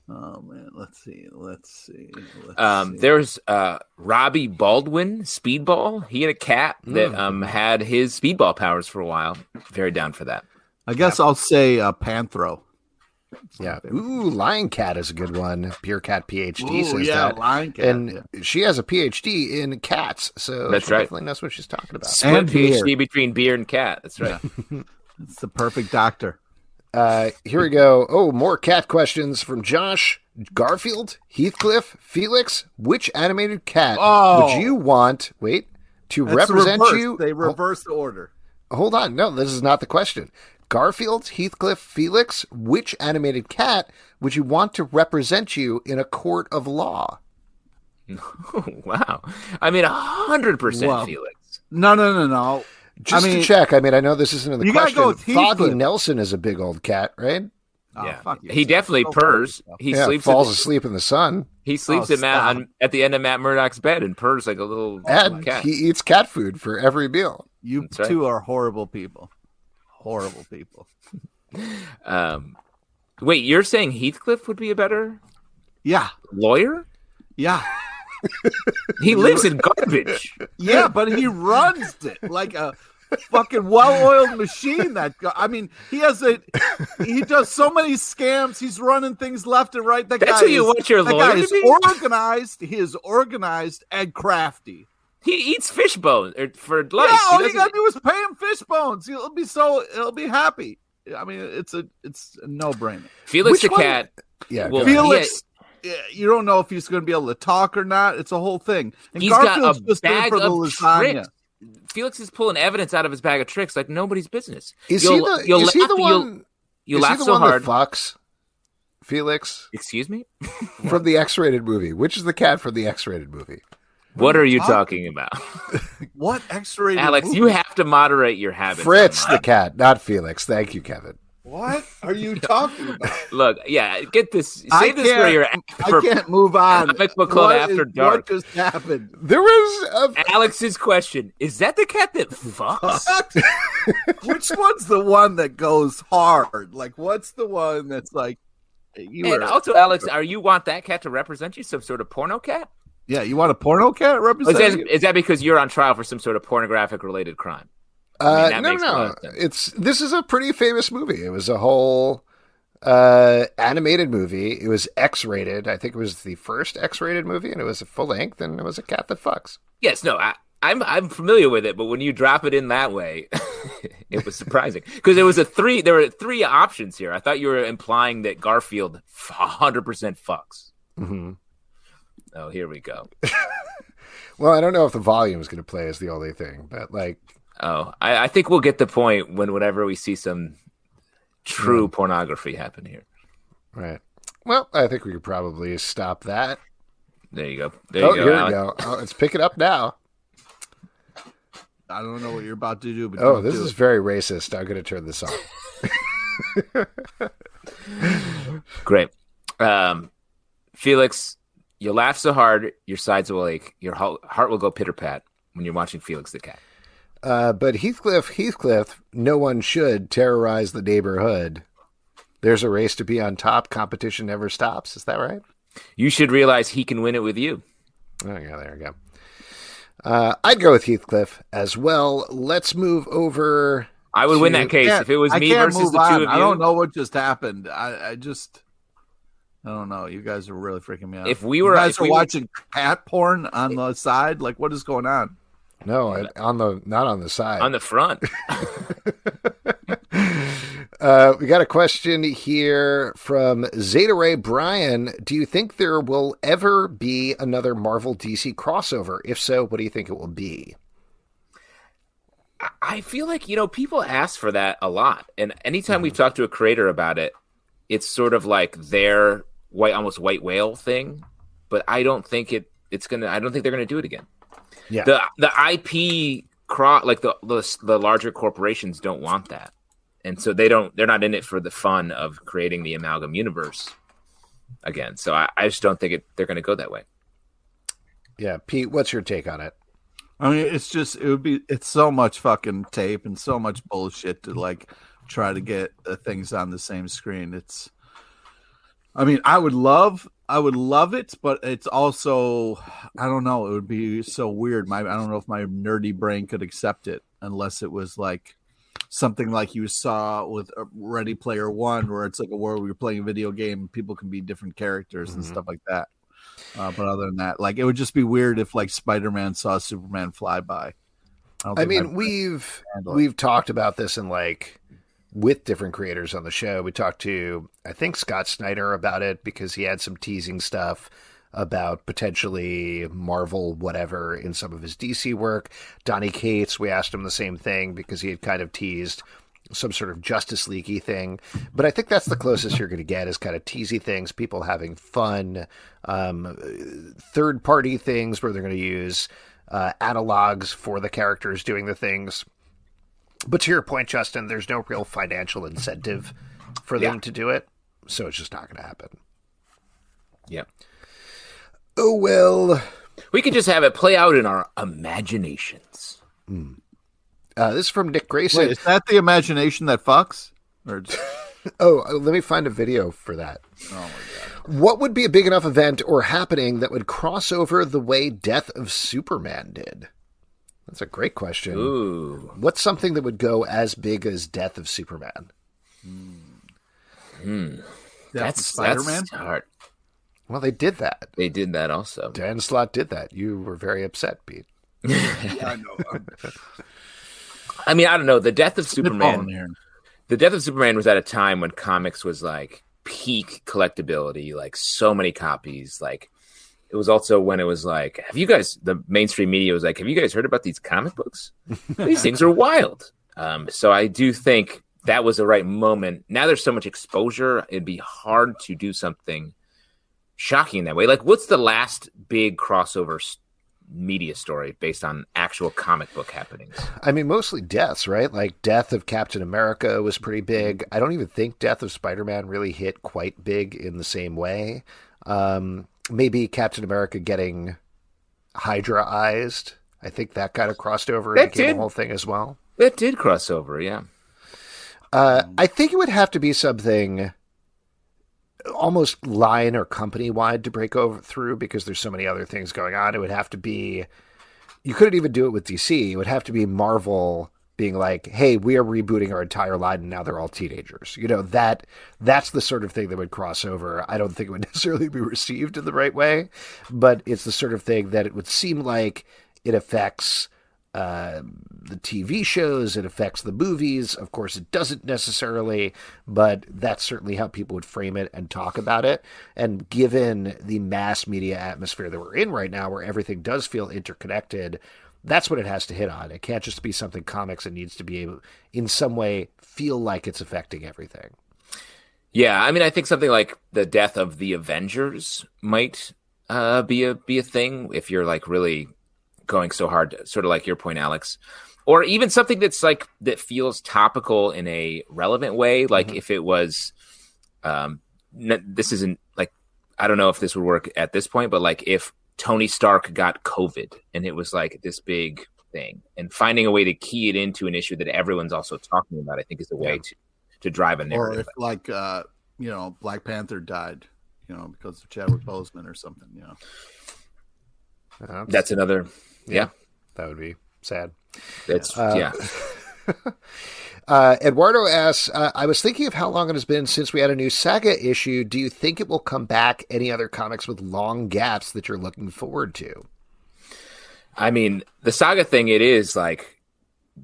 Oh, man. Let's see. Let's see. Let's um, see. There's uh, Robbie Baldwin, Speedball. He had a cat that mm. um, had his speedball powers for a while. Very down for that. I guess yeah. I'll say uh, Panthro. Yeah. Ooh, Lion Cat is a good one. Pure Cat PhD Ooh, says yeah, that. Lion Cat, and yeah. she has a P H D in cats, so that's she right. definitely knows what she's talking about. Split and P H D beer. Between beer and cat. That's right. Yeah. It's the perfect doctor. Uh, here we go. Oh, more cat questions from Josh. Garfield, Heathcliff, Felix. Which animated cat oh, would you want? Wait, to represent reversed. you? They reverse oh, the order. Hold on. No, this is not the question. Garfield, Heathcliff, Felix, which animated cat would you want to represent you in a court of law? Oh, wow. I mean, one hundred percent well, Felix. No, no, no, no. Just I mean, to check. I mean, I know this isn't in the you question. Go Foggy Nelson is a big old cat, right? Oh, yeah. Fuck he definitely so purrs. He yeah, sleeps falls in the, asleep in the sun. He sleeps oh, at, Matt, on, at the end of Matt Murdock's bed and purrs like a little and cat. He eats cat food for every meal. You That's two right. are horrible people. Horrible people. Um, wait, you're saying Heathcliff would be a better, yeah, lawyer? Yeah, he lives in garbage. Yeah, but he runs it like a fucking well-oiled machine. That guy. I mean, he has a he does so many scams. He's running things left and right. That That's guy who you is, want your that lawyer guy to is be? Organized. He is organized and crafty. He eats fish bones for life. Yeah, all you gotta do is pay him fish bones. He'll be so he'll be happy. I mean, it's a it's a no brainer. Felix Which the cat. Yeah, well, Felix. Yeah. You don't know if he's going to be able to talk or not. It's a whole thing. And he's Garfield's got a bag for of the lasagna. Tricks. Felix is pulling evidence out of his bag of tricks like nobody's business. Is you'll, he the? You'll is laugh, he the one? You laugh so hard. That fucks Felix. Excuse me. From the X-rated movie. Which is the cat from the X-rated movie? What, what are you talking, talking about? What X-rated Alex, movie? You have to moderate your habits. Fritz the cat, not Felix. Thank you, Kevin. What are you talking about? Look, yeah, get this. Save this for your. For, I can't move on. Comic Book Club After is, Dark. What just happened? There was a... Alex's question. Is that the cat that fucks? Which one's the one that goes hard? Like, what's the one that's like? You and also, Alex, are you want that cat to represent you? Some sort of porno cat? Yeah, you want a porno cat represented? Is that, is that because you're on trial for some sort of pornographic-related crime? Uh, I mean, no, no, no. It's this is a pretty famous movie. It was a whole uh, animated movie. It was X-rated. I think it was the first X-rated movie, and it was a full length, and it was a cat that fucks. Yes, no, I, I'm I'm familiar with it, but when you drop it in that way, it was surprising because there was a three. There were three options here. I thought you were implying that Garfield one hundred percent fucks. Mm-hmm. Oh, here we go. Well, I don't know if the volume is going to play is the only thing, but like... Oh, I, I think we'll get the point when whenever we see some true mm. pornography happen here. Right. Well, I think we could probably stop that. There you go. There oh, you go, here Alan. we go. Oh, let's pick it up now. I don't know what you're about to do, but Oh, this is it. very racist. I'm going to turn this on. Great. Um, Felix... You laugh so hard, your sides will ache. Your heart will go pitter-pat when you're watching Felix the Cat. Uh, but Heathcliff, Heathcliff, no one should terrorize the neighborhood. There's a race to be on top. Competition never stops. Is that right? You should realize he can win it with you. Oh, yeah, there we go. Uh, I'd go with Heathcliff as well. Let's move over. I would to... win that case if it was I me versus the on. two of you. I don't know what just happened. I, I just... I don't know. You guys are really freaking me out. If we were, you guys if are we watching were, cat porn on the side. Like, what is going on? No, on the not on the side. On the front. uh, we got a question here from Zeta Ray Bryan. Do you think there will ever be another Marvel D C crossover? If so, what do you think it will be? I feel like you know people ask for that a lot, and anytime mm-hmm. we've talked to a creator about it, it's sort of like their. White, almost white whale thing, but I don't think it. It's gonna. I don't think they're gonna do it again. Yeah. The the I P cro- like the, the the larger corporations don't want that. And so they don't they're not in it for the fun of creating the amalgam universe again. So I, I just don't think it, they're going to go that way. Yeah, Pete, what's your take on it? I mean, it's just it would be it's so much fucking tape and so much bullshit to like try to get the things on the same screen. It's I mean, I would love I would love it, but it's also I don't know, it would be so weird. My I don't know if my nerdy brain could accept it unless it was like something like you saw with Ready Player One, where it's like a world where you're playing a video game, people can be different characters and mm-hmm. stuff like that. Uh, but other than that, like it would just be weird if like Spider-Man saw Superman fly by. I, I mean, we've we've talked about this in like with different creators on the show. We talked to I think Scott Snyder about it because he had some teasing stuff about potentially Marvel whatever in some of his D C work. Donny Cates, we asked him the same thing because he had kind of teased some sort of Justice League-y thing. But I think that's the closest you're going to get is kind of teasy things, people having fun, um, third-party things where they're going to use uh, analogs for the characters doing the things. But to your point, Justin, there's no real financial incentive for them yeah. to do it, so it's just not going to happen. Yeah. Oh, well. We could just have it play out in our imaginations. Mm. Uh, this is from Nick Grayson. Wait, is that the imagination that fucks? Or just... oh, let me find a video for that. Oh, my God. What would be a big enough event or happening that would cross over the way Death of Superman did? That's a great question. Ooh. What's something that would go as big as Death of Superman? Hmm. Hmm. That's Spider-Man? That's well, they did that. They did that also. Dan Slott did that. You were very upset, Pete. yeah, I know. I'm... I mean, I don't know. The death of Superman. The death of Superman was at a time when comics was like peak collectability, like so many copies. Like it was also when it was like, have you guys? The mainstream media was like, have you guys heard about these comic books? These things are wild. Um, so I do think that was the right moment. Now there's so much exposure; it'd be hard to do something shocking that way. Like, what's the last big crossover story? Media story based on actual comic book happenings? I mean, mostly deaths, right? Like death of Captain America was pretty big. I don't even think death of Spider-Man really hit quite big in the same way. Um, maybe Captain America getting Hydra-ized. I think that kind of crossed over and became a whole thing as well. It did cross over, yeah. Uh, I think it would have to be something almost line or company wide to break over through because there's so many other things going on. It would have to be, you couldn't even do it with D C. It would have to be Marvel being like, hey, we are rebooting our entire line. And now they're all teenagers. You know, that that's the sort of thing that would cross over. I don't think it would necessarily be received in the right way, but it's the sort of thing that it would seem like it affects Uh, the T V shows, it affects the movies. Of course, it doesn't necessarily, but that's certainly how people would frame it and talk about it. And given the mass media atmosphere that we're in right now, where everything does feel interconnected, that's what it has to hit on. It can't just be something comics. It needs to be able, in some way, feel like it's affecting everything. Yeah, I mean, I think something like the death of the Avengers might uh, be a be a thing if you're like really going so hard, sort of like your point, Alex, or even something that's like that feels topical in a relevant way. Like mm-hmm. if it was, um, n- this isn't like, I don't know if this would work at this point, but like if Tony Stark got COVID and it was like this big thing, and finding a way to key it into an issue that everyone's also talking about, I think is a way yeah. to, to drive a narrative. Or if like, uh, you know, Black Panther died, you know, because of Chadwick Boseman or something, you know, that's, that's another, Yeah. yeah, that would be sad. It's, uh, yeah. uh, Eduardo asks, uh, I was thinking of how long it has been since we had a new Saga issue. Do you think it will come back? Any other comics with long gaps that you're looking forward to? I mean, the Saga thing, it is like,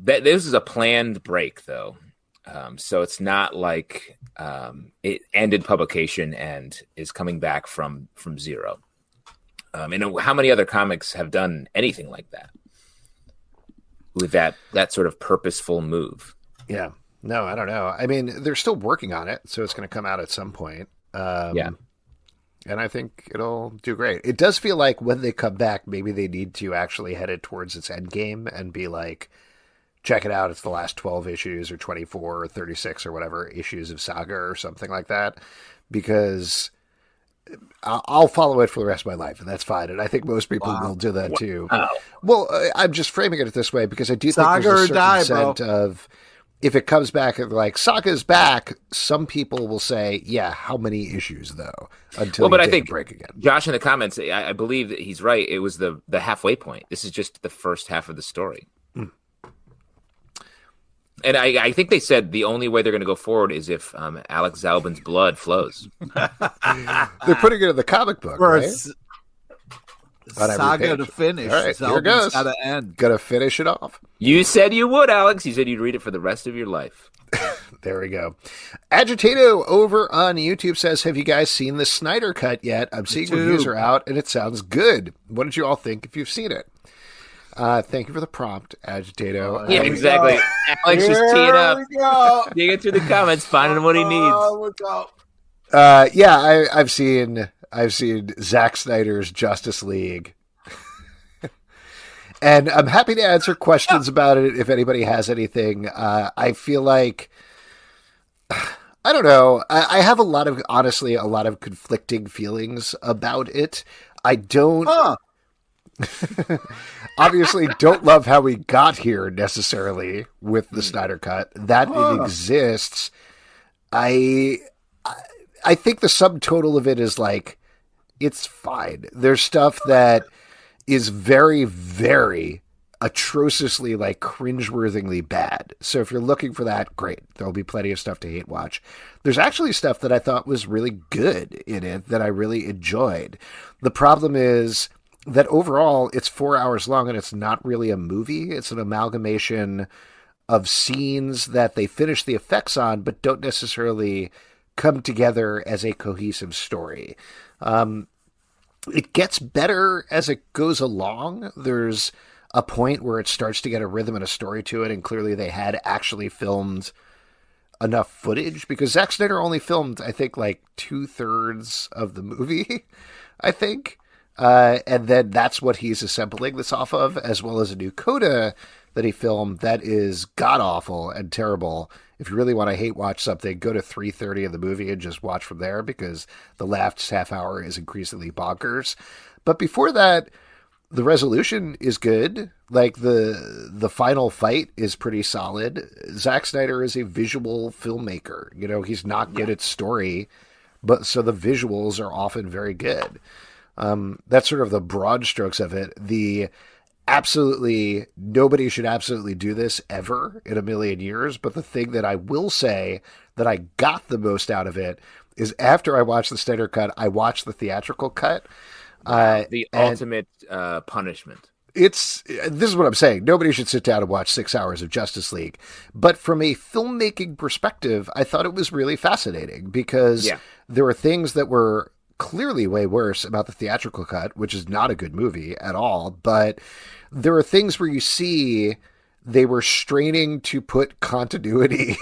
that. this is a planned break, though. Um, so it's not like um, it ended publication and is coming back from, from zero. Um, and how many other comics have done anything like that with that, that sort of purposeful move? Yeah. No, I don't know. I mean, they're still working on it, so it's going to come out at some point. Um, yeah. And I think it'll do great. It does feel like when they come back, maybe they need to actually head it towards its end game and be like, check it out. It's the last twelve issues or twenty-four or thirty-six or whatever issues of Saga or something like that, because I'll follow it for the rest of my life, and that's fine. And I think most people wow. will do that too. Wow. Well, I'm just framing it this way because I do Saga think there's a certain die, scent bro. of, if it comes back and like Saga's back, some people will say, "Yeah, how many issues though?" Until well, but I think break again. Josh in the comments, I, I believe that he's right. It was the the halfway point. This is just the first half of the story, mm. and I, I think they said the only way they're going to go forward is if um, Alex Zalbin's blood flows. They're putting it in the comic book, right? Saga to finish. All right, here it goes. Gotta end. Gotta finish it off. You said you would, Alex. You said you'd read it for the rest of your life. There we go. Agitato over on YouTube says, "Have you guys seen the Snyder Cut yet? I'm seeing reviews are out, and it sounds good. What did you all think if you've seen it?" Uh, thank you for the prompt, Agitato. Oh, yeah, exactly. Alex is teeing up, digging through the comments, finding what he needs. What's up? Uh, yeah, I, I've seen. I've seen Zack Snyder's Justice League. And I'm happy to answer questions about it if anybody has anything. Uh, I feel like, I don't know. I, I have a lot of, honestly, a lot of conflicting feelings about it. I don't, huh. obviously don't love how we got here necessarily with the Snyder Cut. That huh. it exists. I, I, I think the subtotal of it is like, it's fine. There's stuff that is very, very atrociously, like, cringeworthingly bad. So if you're looking for that, great. There'll be plenty of stuff to hate watch. There's actually stuff that I thought was really good in it that I really enjoyed. The problem is that overall, it's four hours long and it's not really a movie. It's an amalgamation of scenes that they finish the effects on, but don't necessarily come together as a cohesive story. Um, it gets better as it goes along. There's a point where it starts to get a rhythm and a story to it, and clearly they had actually filmed enough footage, because Zack Snyder only filmed, I think, like two-thirds of the movie, I think. Uh, and then that's what he's assembling this off of, as well as a new coda that he filmed that is god-awful and terrible. If you really want to hate watch something, go to three thirty of the movie and just watch from there, because the last half hour is increasingly bonkers. But before that, the resolution is good. Like, the the final fight is pretty solid. Zack Snyder is a visual filmmaker. You know, he's not good yeah. at story, but so the visuals are often very good. Um, that's sort of the broad strokes of it. The absolutely nobody should absolutely do this ever in a million years, but the thing that I will say that I got the most out of it is, after I watched the Snyder Cut, I watched the theatrical cut. Uh, the ultimate uh, punishment. It's this is what I'm saying. Nobody should sit down and watch six hours of Justice League. But from a filmmaking perspective, I thought it was really fascinating, because yeah. there were things that were clearly way worse about the theatrical cut, which is not a good movie at all, but there are things where you see they were straining to put continuity,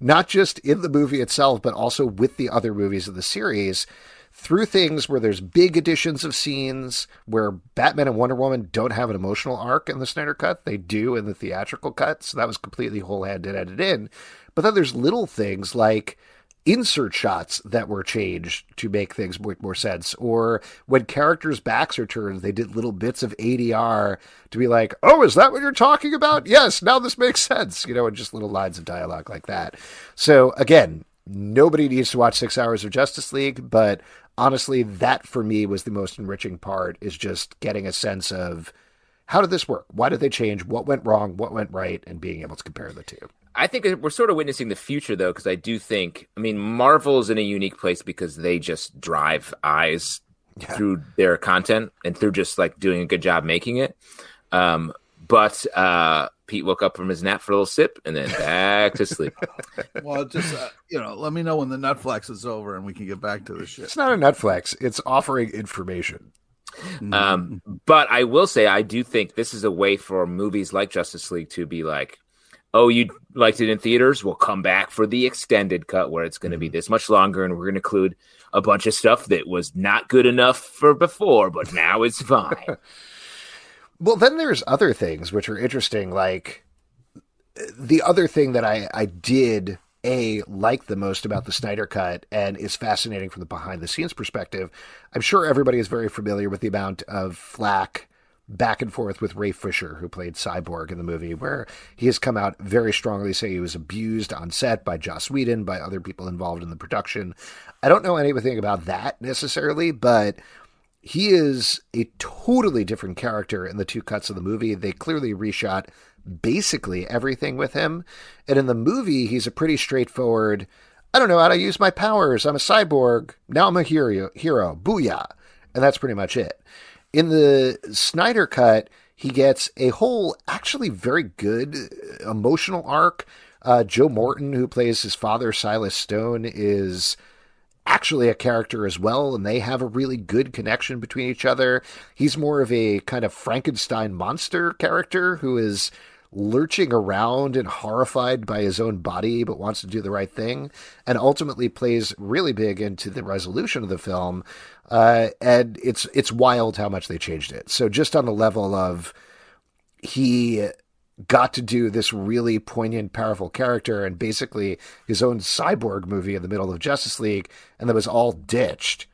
not just in the movie itself, but also with the other movies of the series, through things where there's big additions of scenes where Batman and Wonder Woman don't have an emotional arc in the Snyder Cut. They do in the theatrical cut, so that was completely whole-handed edited in. But then there's little things like insert shots that were changed to make things make more sense, or when characters' backs are turned, they did little bits of A D R to be like, oh, is that what you're talking about? Yes, now this makes sense, you know, and just little lines of dialogue like that. So again, nobody needs to watch six hours of Justice League, but honestly, that for me was the most enriching part, is just getting a sense of, how did this work? Why did they change? What went wrong? What went right? And being able to compare the two. I think we're sort of witnessing the future, though, because I do think, I mean, Marvel's in a unique place because they just drive eyes yeah. through their content and through just, like, doing a good job making it. Um, but uh, Pete woke up from his nap for a little sip and then back to sleep. Well, just, uh, you know, let me know when the Netflix is over and we can get back to this shit. It's not a Netflix. It's offering information. Um, but I will say, I do think this is a way for movies like Justice League to be like, oh, you liked it in theaters? We'll come back for the extended cut where it's going to be this much longer, and we're going to include a bunch of stuff that was not good enough for before, but now it's fine. Well, then there's other things which are interesting. Like, the other thing that I, I did, A, like the most about the Snyder Cut and is fascinating from the behind-the-scenes perspective, I'm sure everybody is very familiar with the amount of flack back and forth with Ray Fisher, who played Cyborg in the movie, where he has come out very strongly saying he was abused on set by Joss Whedon, by other people involved in the production. I don't know anything about that necessarily, but he is a totally different character in the two cuts of the movie. They clearly reshot basically everything with him. And in the movie, he's a pretty straightforward, I don't know how to use my powers. I'm a cyborg. Now I'm a hero. hero. Booyah. And that's pretty much it. In the Snyder Cut, he gets a whole actually very good emotional arc. Uh, Joe Morton, who plays his father, Silas Stone, is actually a character as well, and they have a really good connection between each other. He's more of a kind of Frankenstein monster character who is lurching around and horrified by his own body, but wants to do the right thing, and ultimately plays really big into the resolution of the film. Uh, and it's, it's wild how much they changed it. So just on the level of, he got to do this really poignant, powerful character and basically his own cyborg movie in the middle of Justice League, and that was all ditched.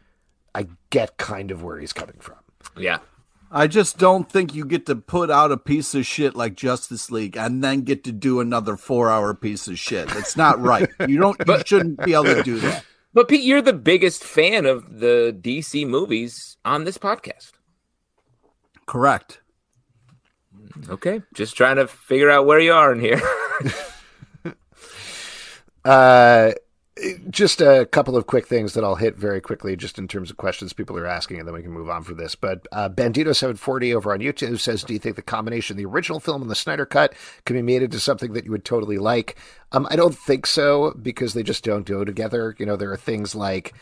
I get kind of where he's coming from. Yeah. I just don't think you get to put out a piece of shit like Justice League and then get to do another four-hour piece of shit. That's not right. You don't. But, you shouldn't be able to do that. But Pete, you're the biggest fan of the D C movies on this podcast. Correct. Okay, just trying to figure out where you are in here. uh. Just a couple of quick things that I'll hit very quickly just in terms of questions people are asking, and then we can move on for this. But uh, Bandito seven forty over on YouTube says, do you think the combination of the original film and the Snyder Cut can be made into something that you would totally like? Um, I don't think so, because they just don't go together. You know, there are things like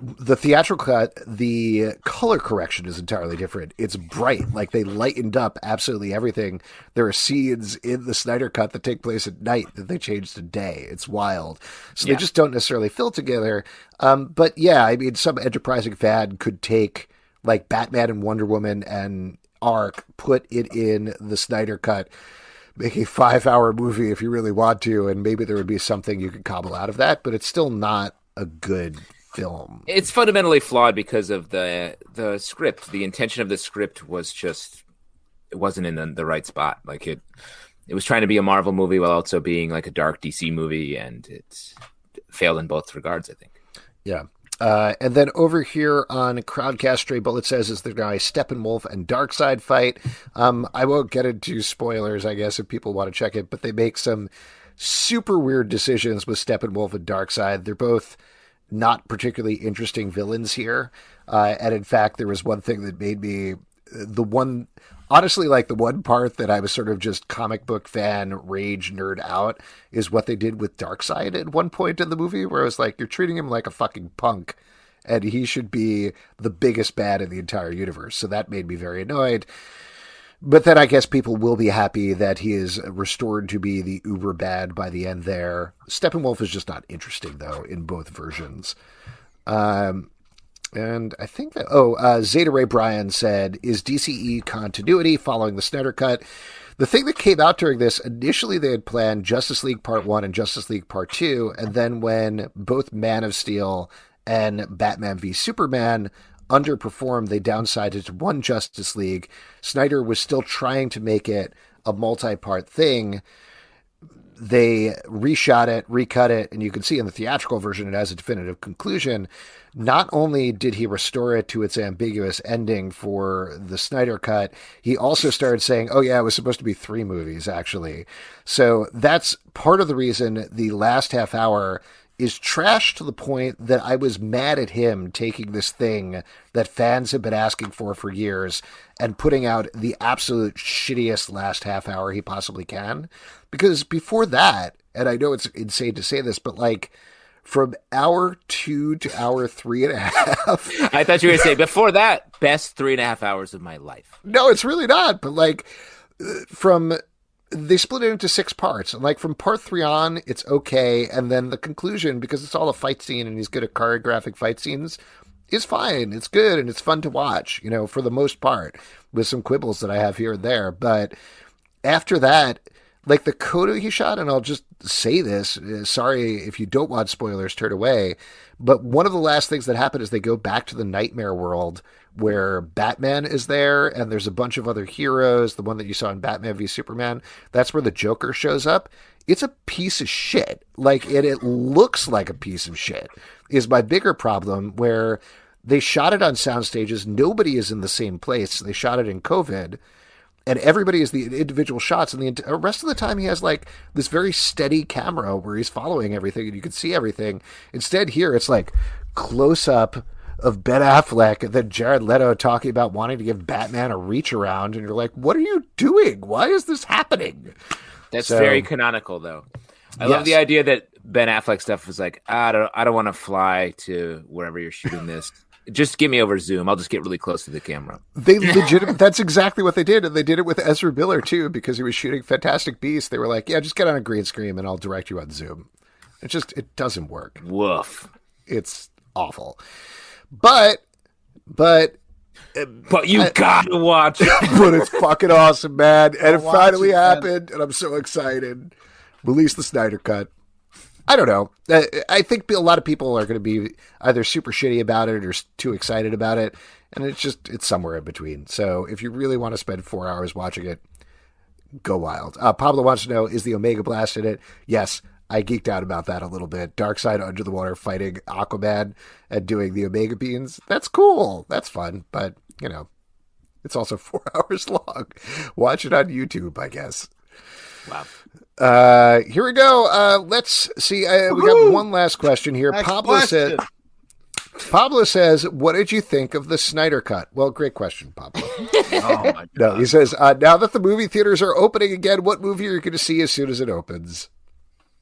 the theatrical cut, the color correction is entirely different. It's bright. Like, they lightened up absolutely everything. There are scenes in the Snyder Cut that take place at night that they changed to day. It's wild. So yeah. They just don't necessarily feel together. Um, but yeah, I mean, some enterprising fan could take like Batman and Wonder Woman and Arc, put it in the Snyder Cut, make a five hour movie if you really want to. And maybe there would be something you could cobble out of that, but it's still not a good film. It's fundamentally flawed because of the the script. The intention of the script was just, it wasn't in the, the right spot. Like, it it was trying to be a Marvel movie while also being like a dark D C movie, and it failed in both regards, I think. Yeah. Uh, and then over here on Crowdcast, Stray Bullet says, is there now a Steppenwolf and Darkseid fight? Um, I won't get into spoilers, I guess, if people want to check it, but they make some super weird decisions with Steppenwolf and Darkseid. They're both not particularly interesting villains here. Uh, and in fact, there was one thing that made me the one, honestly, like the one part that I was sort of just comic book fan rage nerd out is what they did with Darkseid at one point in the movie, where I was like, you're treating him like a fucking punk and he should be the biggest bad in the entire universe. So that made me very annoyed. But then I guess people will be happy that he is restored to be the uber bad by the end there. Steppenwolf is just not interesting, though, in both versions. Um, and I think that, oh, uh, Zeta Ray Bryan said, is D C E continuity following the Snyder Cut? The thing that came out during this, initially they had planned Justice League Part one and Justice League Part two. And then when both Man of Steel and Batman v Superman underperformed, they downsided to one Justice League. Snyder was still trying to make it a multi-part thing. They reshot it, recut it, and you can see in the theatrical version it has a definitive conclusion. Not only did he restore it to its ambiguous ending for the Snyder Cut, he also started saying, oh yeah, it was supposed to be three movies, actually. So that's part of the reason the last half hour is trash, to the point that I was mad at him taking this thing that fans have been asking for for years and putting out the absolute shittiest last half hour he possibly can. Because before that, and I know it's insane to say this, but like from hour two to hour three and a half. I thought you were going to say before that, best three and a half hours of my life. No, it's really not. But like from they split it into six parts. And like from part three on, it's okay. And then the conclusion, because it's all a fight scene and he's good at choreographic fight scenes, is fine. It's good and it's fun to watch, you know, for the most part, with some quibbles that I have here and there. But after that, like the coda he shot, and I'll just say this, sorry if you don't want spoilers, turn away. But one of the last things that happened is they go back to the nightmare world where Batman is there and there's a bunch of other heroes. The one that you saw in Batman v Superman, that's where the Joker shows up. It's a piece of shit. Like, it, it looks like a piece of shit is my bigger problem, where they shot it on sound stages. Nobody is in the same place. They shot it in COVID. And everybody is the individual shots, and the rest of the time he has like this very steady camera where he's following everything and you can see everything. Instead here, it's like close up of Ben Affleck and then Jared Leto talking about wanting to give Batman a reach around. And you're like, what are you doing? Why is this happening? That's so very canonical though. I yes. love the idea that Ben Affleck stuff was like, I don't, I don't want to fly to wherever you're shooting this. Just give me over Zoom. I'll just get really close to the camera. They legit. That's exactly what they did. And they did it with Ezra Miller, too, because he was shooting Fantastic Beasts. They were like, yeah, just get on a green screen and I'll direct you on Zoom. It just, it doesn't work. Woof. It's awful. But, but. But you I, gotta watch it. But it's fucking awesome, man. And I'll it finally it, happened. Man. And I'm so excited. Release the Snyder Cut. I don't know. I think a lot of people are going to be either super shitty about it or too excited about it. And it's just, it's somewhere in between. So if you really want to spend four hours watching it, go wild. Uh, Pablo wants to know, is the Omega Blast in it? Yes, I geeked out about that a little bit. Darkseid under the water fighting Aquaman and doing the Omega Beans. That's cool. That's fun. But, you know, it's also four hours long. Watch it on YouTube, I guess. Wow. Uh, here we go. Uh, let's see. Uh, we got one last question here. Next Pablo question. said, Pablo says, what did you think of the Snyder Cut? Well, great question, Pablo. Oh my God. No, he says, uh, now that the movie theaters are opening again, what movie are you going to see as soon as it opens?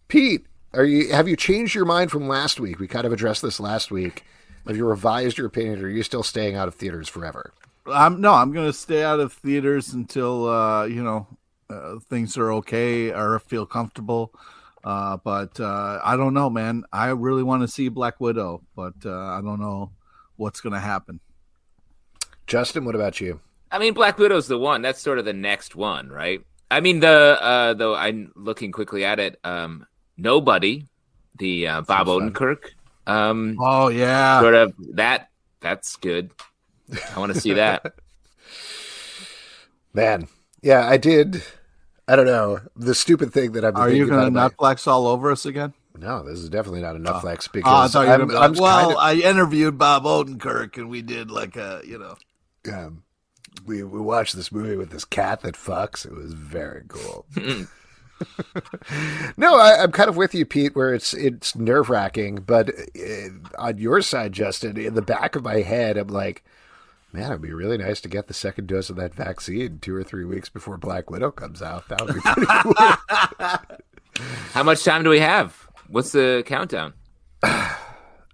Pete, are you, have you changed your mind from last week? We kind of addressed this last week. Have you revised your opinion, or are you still staying out of theaters forever? I'm no, I'm going to stay out of theaters until, uh, you know, Uh, things are okay or feel comfortable, uh, but uh, I don't know, man. I really want to see Black Widow, but uh, I don't know what's going to happen. Justin, what about you? I mean, Black Widow's the one. That's sort of the next one, right? I mean, the uh, though I'm looking quickly at it. Um, Nobody, the uh, Bob Odenkirk. Um, oh yeah, sort of that. That's good. I want to see that. Man. Yeah, I did. I don't know. The stupid thing that I've been Are thinking about. Are you going to Netflix all over us again? No, this is definitely not a Netflix. Oh. Because oh, I I'm, I'm well, kind of... I interviewed Bob Odenkirk and we did like a, you know. Um, we, we watched this movie with this cat that fucks. It was very cool. No, I, I'm kind of with you, Pete, where it's it's nerve-wracking. But it, on your side, Justin, in the back of my head, I'm like, man, it'd be really nice to get the second dose of that vaccine two or three weeks before Black Widow comes out. That would be pretty cool. How much time do we have? What's the countdown?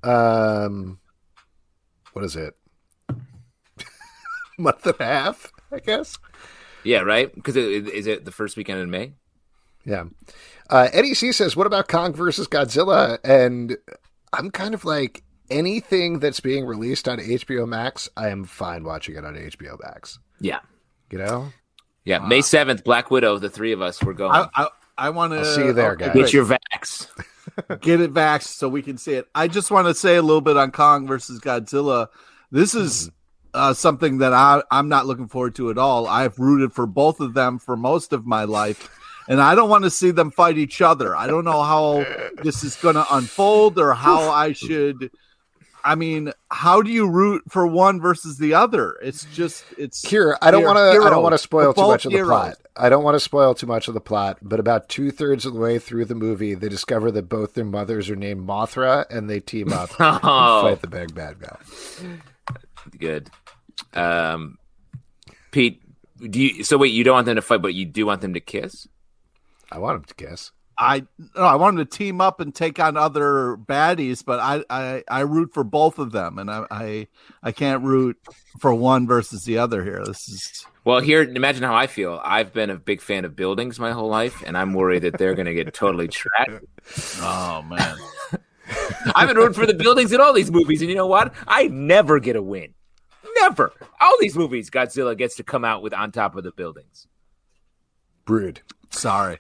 Um, what is it? Month and a half, I guess. Yeah, right? Because is it the first weekend in May? Yeah. Uh, N E C says, what about Kong versus Godzilla? And I'm kind of like, anything that's being released on H B O Max, I am fine watching it on H B O Max. Yeah. You know? Yeah. Wow. May seventh, Black Widow, the three of us, we're going. I, I, I want to see you there, guys. Get your vax. Get it vaxxed so we can see it. I just want to say a little bit on Kong versus Godzilla. This is uh, something that I, I'm not looking forward to at all. I've rooted for both of them for most of my life. And I don't want to see them fight each other. I don't know how this is going to unfold or how I should... I mean, how do you root for one versus the other? It's just it's here. I don't want to. I don't want to spoil too much of the plot. I don't want to spoil too much of the plot. But about two thirds of the way through the movie, they discover that both their mothers are named Mothra, and they team up oh. and fight the big bad guy. Good, um, Pete. Do you? So wait, you don't want them to fight, but you do want them to kiss? I want them to kiss. I no, I want them to team up and take on other baddies, but I, I, I root for both of them, and I, I I can't root for one versus the other here. This is well here. Imagine how I feel. I've been a big fan of buildings my whole life, and I'm worried that they're going to get totally trapped. Oh man, I've been rooting for the buildings in all these movies, and you know what? I never get a win. Never. All these movies, Godzilla gets to come out with on top of the buildings. Brood. Sorry.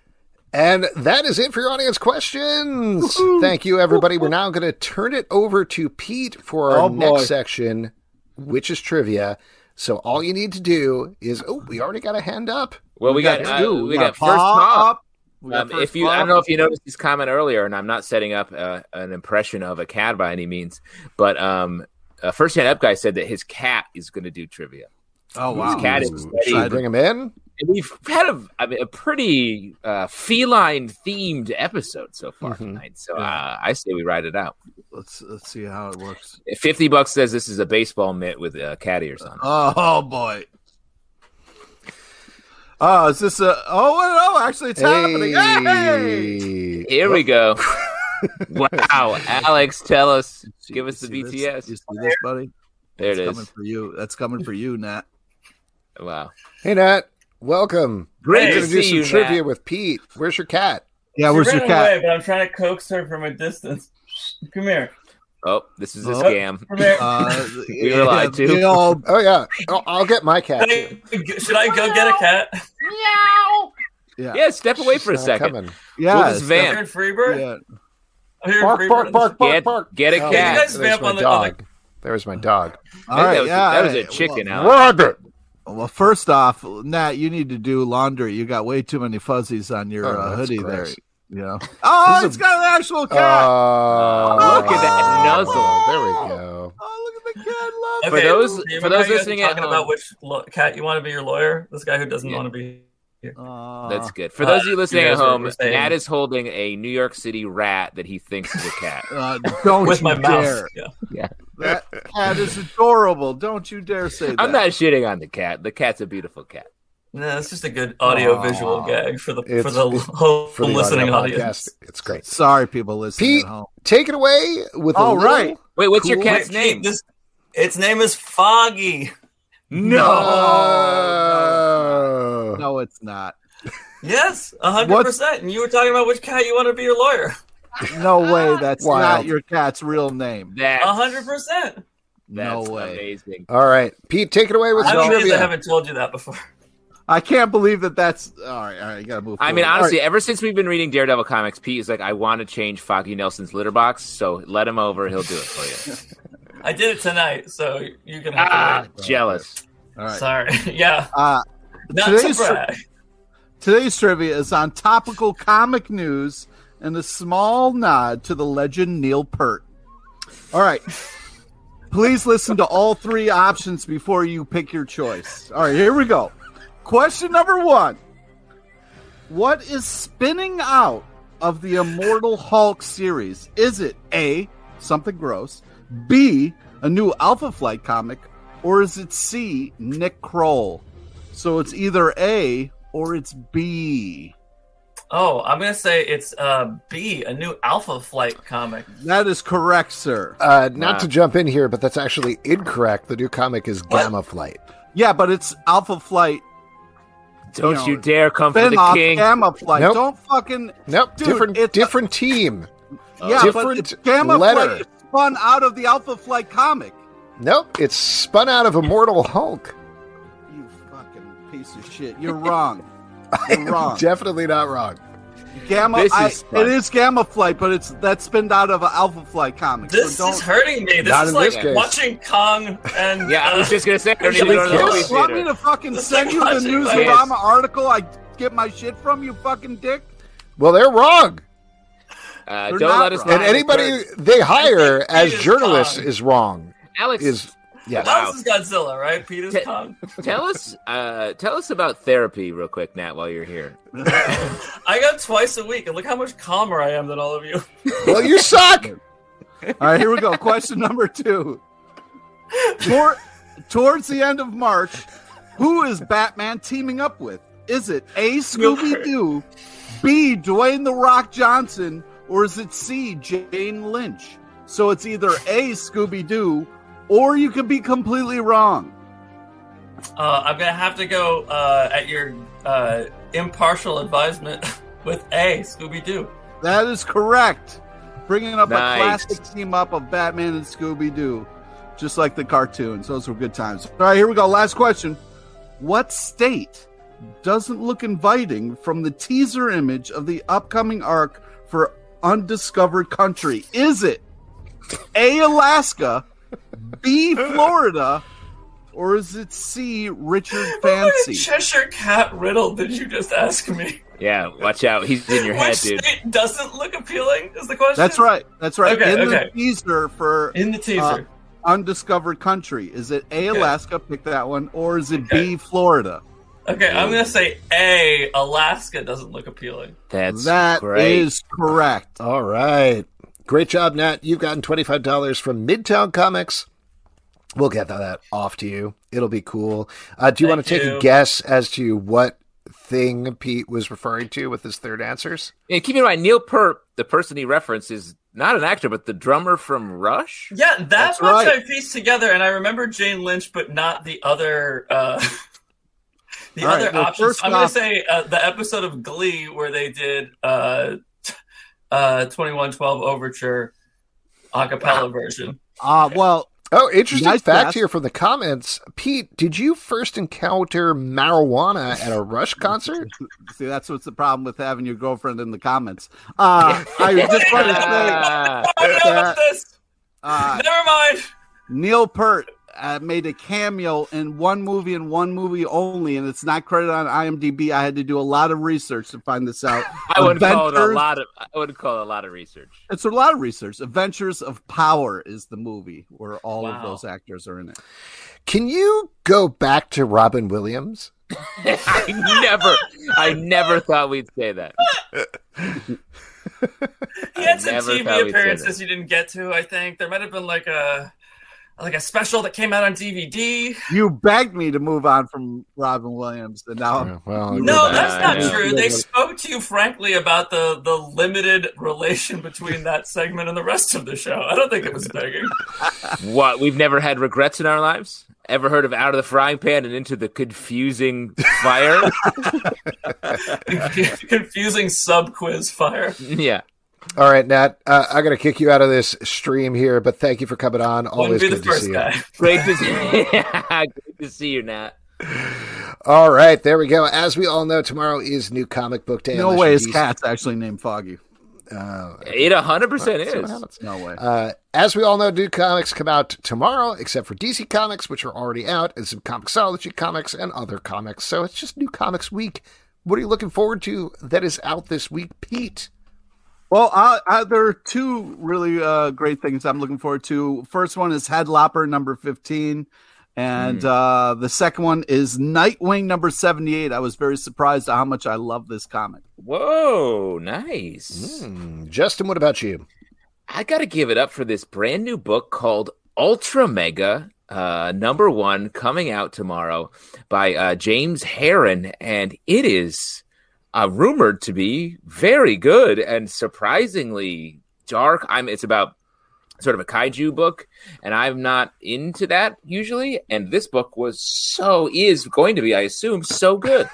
And that is it for your audience questions. Woo-hoo. Thank you, everybody. Woo-hoo. We're now going to turn it over to Pete for our oh, next boy. section, which is trivia. So all you need to do is, oh, we already got a hand up. Well, we, we got, got uh, we, we got, got first pop. We got um, first if you, pop. I don't know if you noticed his comment earlier, and I'm not setting up uh, an impression of a cat by any means, but um, uh, first hand up guy said that his cat is going to do trivia. Oh wow! His cat is ready. Should I bring him in? And we've had a, I mean, a pretty uh, feline-themed episode so far mm-hmm. tonight, so uh, I say we ride it out. Let's let's see how it works. Fifty bucks says this is a baseball mitt with uh, cat ears on it. Oh, oh boy! Oh, is this a? Oh, oh, actually, it's hey. happening! Hey, here we go! Wow, Alex, tell us, you give us the B T S. This? You see this, buddy? There That's it is. Coming for you. That's coming for you, Nat. Wow. Hey, Nat. Welcome. Great to do some trivia Matt. with Pete. Where's your cat? Yeah, she where's your cat? Away, but I'm trying to coax her from a distance. Come here. Oh, this is a oh. scam. Uh, we were lied to. You know, oh yeah. Oh, I'll get my cat. Should I, should I go Meow. get a cat? Meow. Yeah. Yeah. Step away for She's a second. Coming. Yeah. We'll van. Here in Freebird. Yeah. I'm here bark, in Freebird. bark, bark, bark, get, bark, Get a oh, cat. There's my the, dog. The... There's my dog. All right. That was, yeah, that was a chicken. Well, Robert. Well, first off, Nat, you need to do laundry. You got way too many fuzzies on your oh, uh, hoodie gross. there. You know? Oh, it's a... got an actual cat. Uh, oh, look at that nuzzle. Oh, there we go. Oh, look at the cat. Love okay, for those okay, for those listening at home, talking about which lo- cat you want to be your lawyer. This guy who doesn't yeah. want to be. Here. Uh, That's good. For those uh, of you listening you at home, Nat is holding a New York City rat that he thinks is a cat. Uh, don't with you my dare. Mouse. Yeah. yeah. That cat is adorable. Don't you dare say that. I'm not shitting on the cat. The cat's a beautiful cat. No, it's just a good audio-visual gag for the it's, for the whole for the listening audio audience. Podcast. It's great. Sorry, people listening Pete, at home. Take it away with all oh, right. Wait, what's cool your cat's name? Pete, this, its name is Foggy. No. no, no, it's not. Yes, a hundred percent. And you were talking about which cat you want to be your lawyer. No way, that's Wild. not your cat's real name. A hundred percent. No way. Amazing. All right, Pete, take it away with trivia. I, mean, I haven't told you that before. I can't believe that that's all right. All right, you gotta move. Forward. I mean, honestly, right. ever since we've been reading Daredevil comics, Pete is like, I want to change Foggy Nelson's litter box, so let him over. He'll do it for you. I did it tonight, so you can. Ah, to jealous. All right. Sorry. Yeah. Uh, Not today's, tri- today's trivia is on topical comic news and a small nod to the legend Neil Peart. All right. Please listen to all three options before you pick your choice. All right, here we go. Question number one. What is spinning out of the Immortal Hulk series? Is it A, something gross, B, a new Alpha Flight comic, or is it C, Nick Kroll? So it's either A or it's B. Oh, I'm going to say it's uh, B, a new Alpha Flight comic. That is correct, sir. Uh, not wow. to jump in here, but that's actually incorrect. The new comic is Gamma what? Flight. Yeah, but it's Alpha Flight. Don't you, know, you dare come for the king. Gamma Flight. Nope. Don't fucking... Nope, Dude, different, different a... team. Yeah, different but it's Gamma letter. Flight. Spun out of the Alpha Flight comic. Nope, it's spun out of Immortal Hulk. You fucking piece of shit. You're wrong. You're I am wrong. Definitely not wrong. Gamma, is I, it is Gamma Flight, but it's that's spinned out of an Alpha Flight comic. This so don't, is hurting me. This is like this watching Kong and yeah. Uh, I was just gonna say. I don't you want me to fucking this send you the Newsarama article? I get my shit from you, fucking dick. Well, they're wrong. Uh, don't let us know. And anybody they hire as journalists is wrong. Alex is yes. Wow. This is Godzilla, right? Peter's T- Kong. Tell us, uh, tell us about therapy real quick, Nat, while you're here. I go twice a week, and look how much calmer I am than all of you. Well, you suck. All right, here we go. Question number two. Tor- towards the end of March, who is Batman teaming up with? Is it A, Scooby-Doo, B, Dwayne The Rock Johnson, or is it C, Jane Lynch? So it's either A, Scooby-Doo, or you could be completely wrong. Uh, I'm going to have to go uh, at your uh, impartial advisement with A, Scooby-Doo. That is correct. Bringing up nice. A classic team-up of Batman and Scooby-Doo, just like the cartoons. Those were good times. All right, here we go. Last question. What state doesn't look inviting from the teaser image of the upcoming arc for Undiscovered Country? Is it A, Alaska, B, Florida, or is it C, Richard Fancy? What a Cheshire Cat riddle did you just ask me? Yeah, watch out. He's in your head, dude. Which state doesn't look appealing is the question? That's right. That's right. Okay, in okay. the teaser for in the teaser. Uh, Undiscovered Country. Is it A, okay. Alaska, pick that one, or is it okay. B, Florida? Okay, I'm going to say A, Alaska doesn't look appealing. That's that great. Is correct. All right. Great job, Nat. You've gotten twenty-five dollars from Midtown Comics. We'll get that off to you. It'll be cool. Uh, do you Thank want to take you. a guess as to what thing Pete was referring to with his third answers? And keep in mind, Neil Peart, the person he referenced, is not an actor, but the drummer from Rush. Yeah, that that's much right. I pieced together, and I remember Jane Lynch, but not the other... Uh... The All other right, well, options, I'm going to say uh, the episode of Glee where they did uh, uh, twenty-one twelve Overture a cappella version. Uh, well, oh, interesting nice fact guess. Here from the comments. Pete, did you first encounter marijuana at a Rush concert? See, that's what's the problem with having your girlfriend in the comments. Uh, I just want to say that, uh, never mind. Neil Peart. Uh, made a cameo in one movie and one movie only, and it's not credited on I M D B. I had to do a lot of research to find this out. I would call it a lot of. I would call it a lot of research. It's a lot of research. Adventures of Power is the movie where all wow. of those actors are in it. Can you go back to Robin Williams? I never, I never thought we'd say that. He had some T V appearances you didn't get to. I think there might have been like a. Like a special that came out on D V D. You begged me to move on from Robin Williams, and now yeah, well, no, that's not yeah. true. They spoke to you frankly about the, the limited relation between that segment and the rest of the show. I don't think it was begging. What? We've never had regrets in our lives? Ever heard of Out of the Frying Pan and Into the Confusing Fire? Confusing sub-quiz fire. Yeah. All right, Nat, uh, I'm going to kick you out of this stream here, but thank you for coming on. Always good to see you. Great to see you. Great to see you, Nat. All right, there we go. As we all know, tomorrow is New Comic Book Day. No way his cat's actually named Foggy. Uh, it one hundred percent is. No way. Uh, as we all know, new comics come out tomorrow, except for D C Comics, which are already out, and some Comixology comics and other comics. So it's just New Comics Week. What are you looking forward to that is out this week, Pete? Well, I, I, there are two really uh, great things I'm looking forward to. First one is Headlopper number fifteen, and mm. uh, the second one is Nightwing number seventy-eight. I was very surprised at how much I love this comic. Whoa, nice. Mm. Justin, what about you? I got to give it up for this brand new book called Ultra Mega, uh, number one, coming out tomorrow by uh, James Herron, and it is... Uh, rumored to be very good and surprisingly dark. I'm. It's about sort of a kaiju book, and I'm not into that usually. And this book was so is going to be, I assume, so good.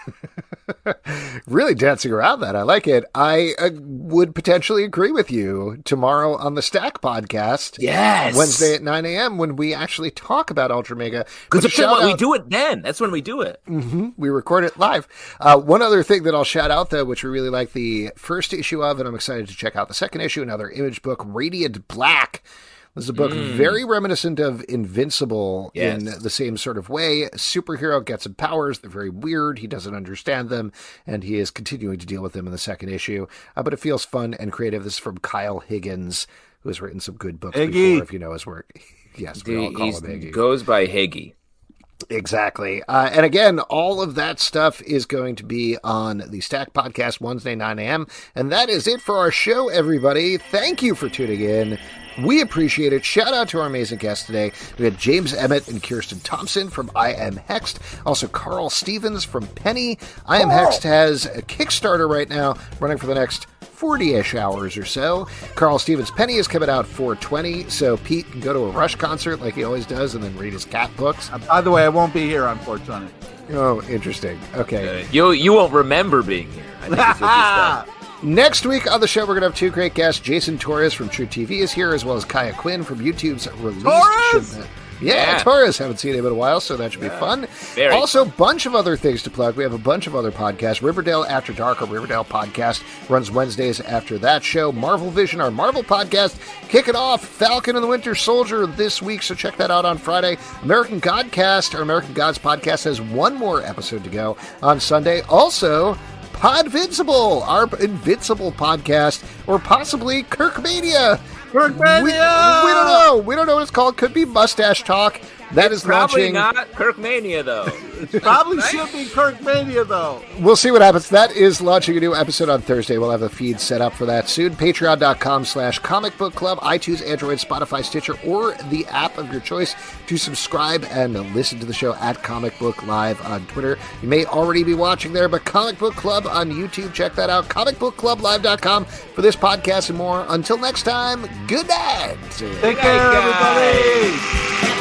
Really dancing around that. I like it. I uh, would potentially agree with you tomorrow on the Stack Podcast. Yes. Wednesday at nine a.m. when we actually talk about Ultra Mega. Because we do it then. That's when we do it. Mm-hmm. We record it live. Uh, one other thing that I'll shout out, though, which we really like the first issue of, and I'm excited to check out the second issue, another Image book, Radiant Black. This is a book mm. very reminiscent of Invincible yes. in the same sort of way. A superhero gets some powers. They're very weird. He doesn't understand them, and he is continuing to deal with them in the second issue. Uh, but it feels fun and creative. This is from Kyle Higgins, who has written some good books Higgy. before, if you know his work. Yes, the, we all call him Higgy. He goes by Higgy. Exactly. Uh, and again, all of that stuff is going to be on the Stack Podcast Wednesday, nine a.m. And that is it for our show, everybody. Thank you for tuning in. We appreciate it. Shout out to our amazing guests today. We had James Emmett and Kirsten Thompson from I Am Hexed. Also, Carl Stevens from Penny. I Am Hexed has a Kickstarter right now running for the next forty-ish hours or so. Carl Stevens' Penny is coming out four twenty, so Pete can go to a Rush concert like he always does and then read his cat books. Uh, by the way, I won't be here on four twenty. Oh, interesting. Okay. Uh, you, you won't remember being here. I think it's what you said. Next week on the show, we're going to have two great guests. Jason Torres from True T V is here, as well as Kaya Quinn from YouTube's Released. Torres! Yeah, yeah, Torres. Haven't seen him in a while, so that should yeah. be fun. Very also, a bunch of other things to plug. We have a bunch of other podcasts. Riverdale After Dark, our Riverdale podcast, runs Wednesdays after that show. Marvel Vision, our Marvel podcast, kick it off. Falcon and the Winter Soldier this week, so check that out on Friday. American Godcast, our American Gods podcast, has one more episode to go on Sunday. Also, Podvincible, our Invincible podcast, or possibly Kirkmania. Kirkmania! We, we don't know. We don't know what it's called. Could be Mustache Talk. That it's is probably launching. Not Kirkmania, though. It probably right? should be Kirkmania, though. We'll see what happens. That is launching a new episode on Thursday. We'll have a feed set up for that soon. Patreon.com slash Comic Book Club, iTunes, Android, Spotify, Stitcher, or the app of your choice to subscribe and listen to the show at Comic Book Live on Twitter. You may already be watching there, but Comic Book Club on YouTube. Check that out. Comic Book Club Live dot com for this podcast and more. Until next time, good night. Take care, everybody.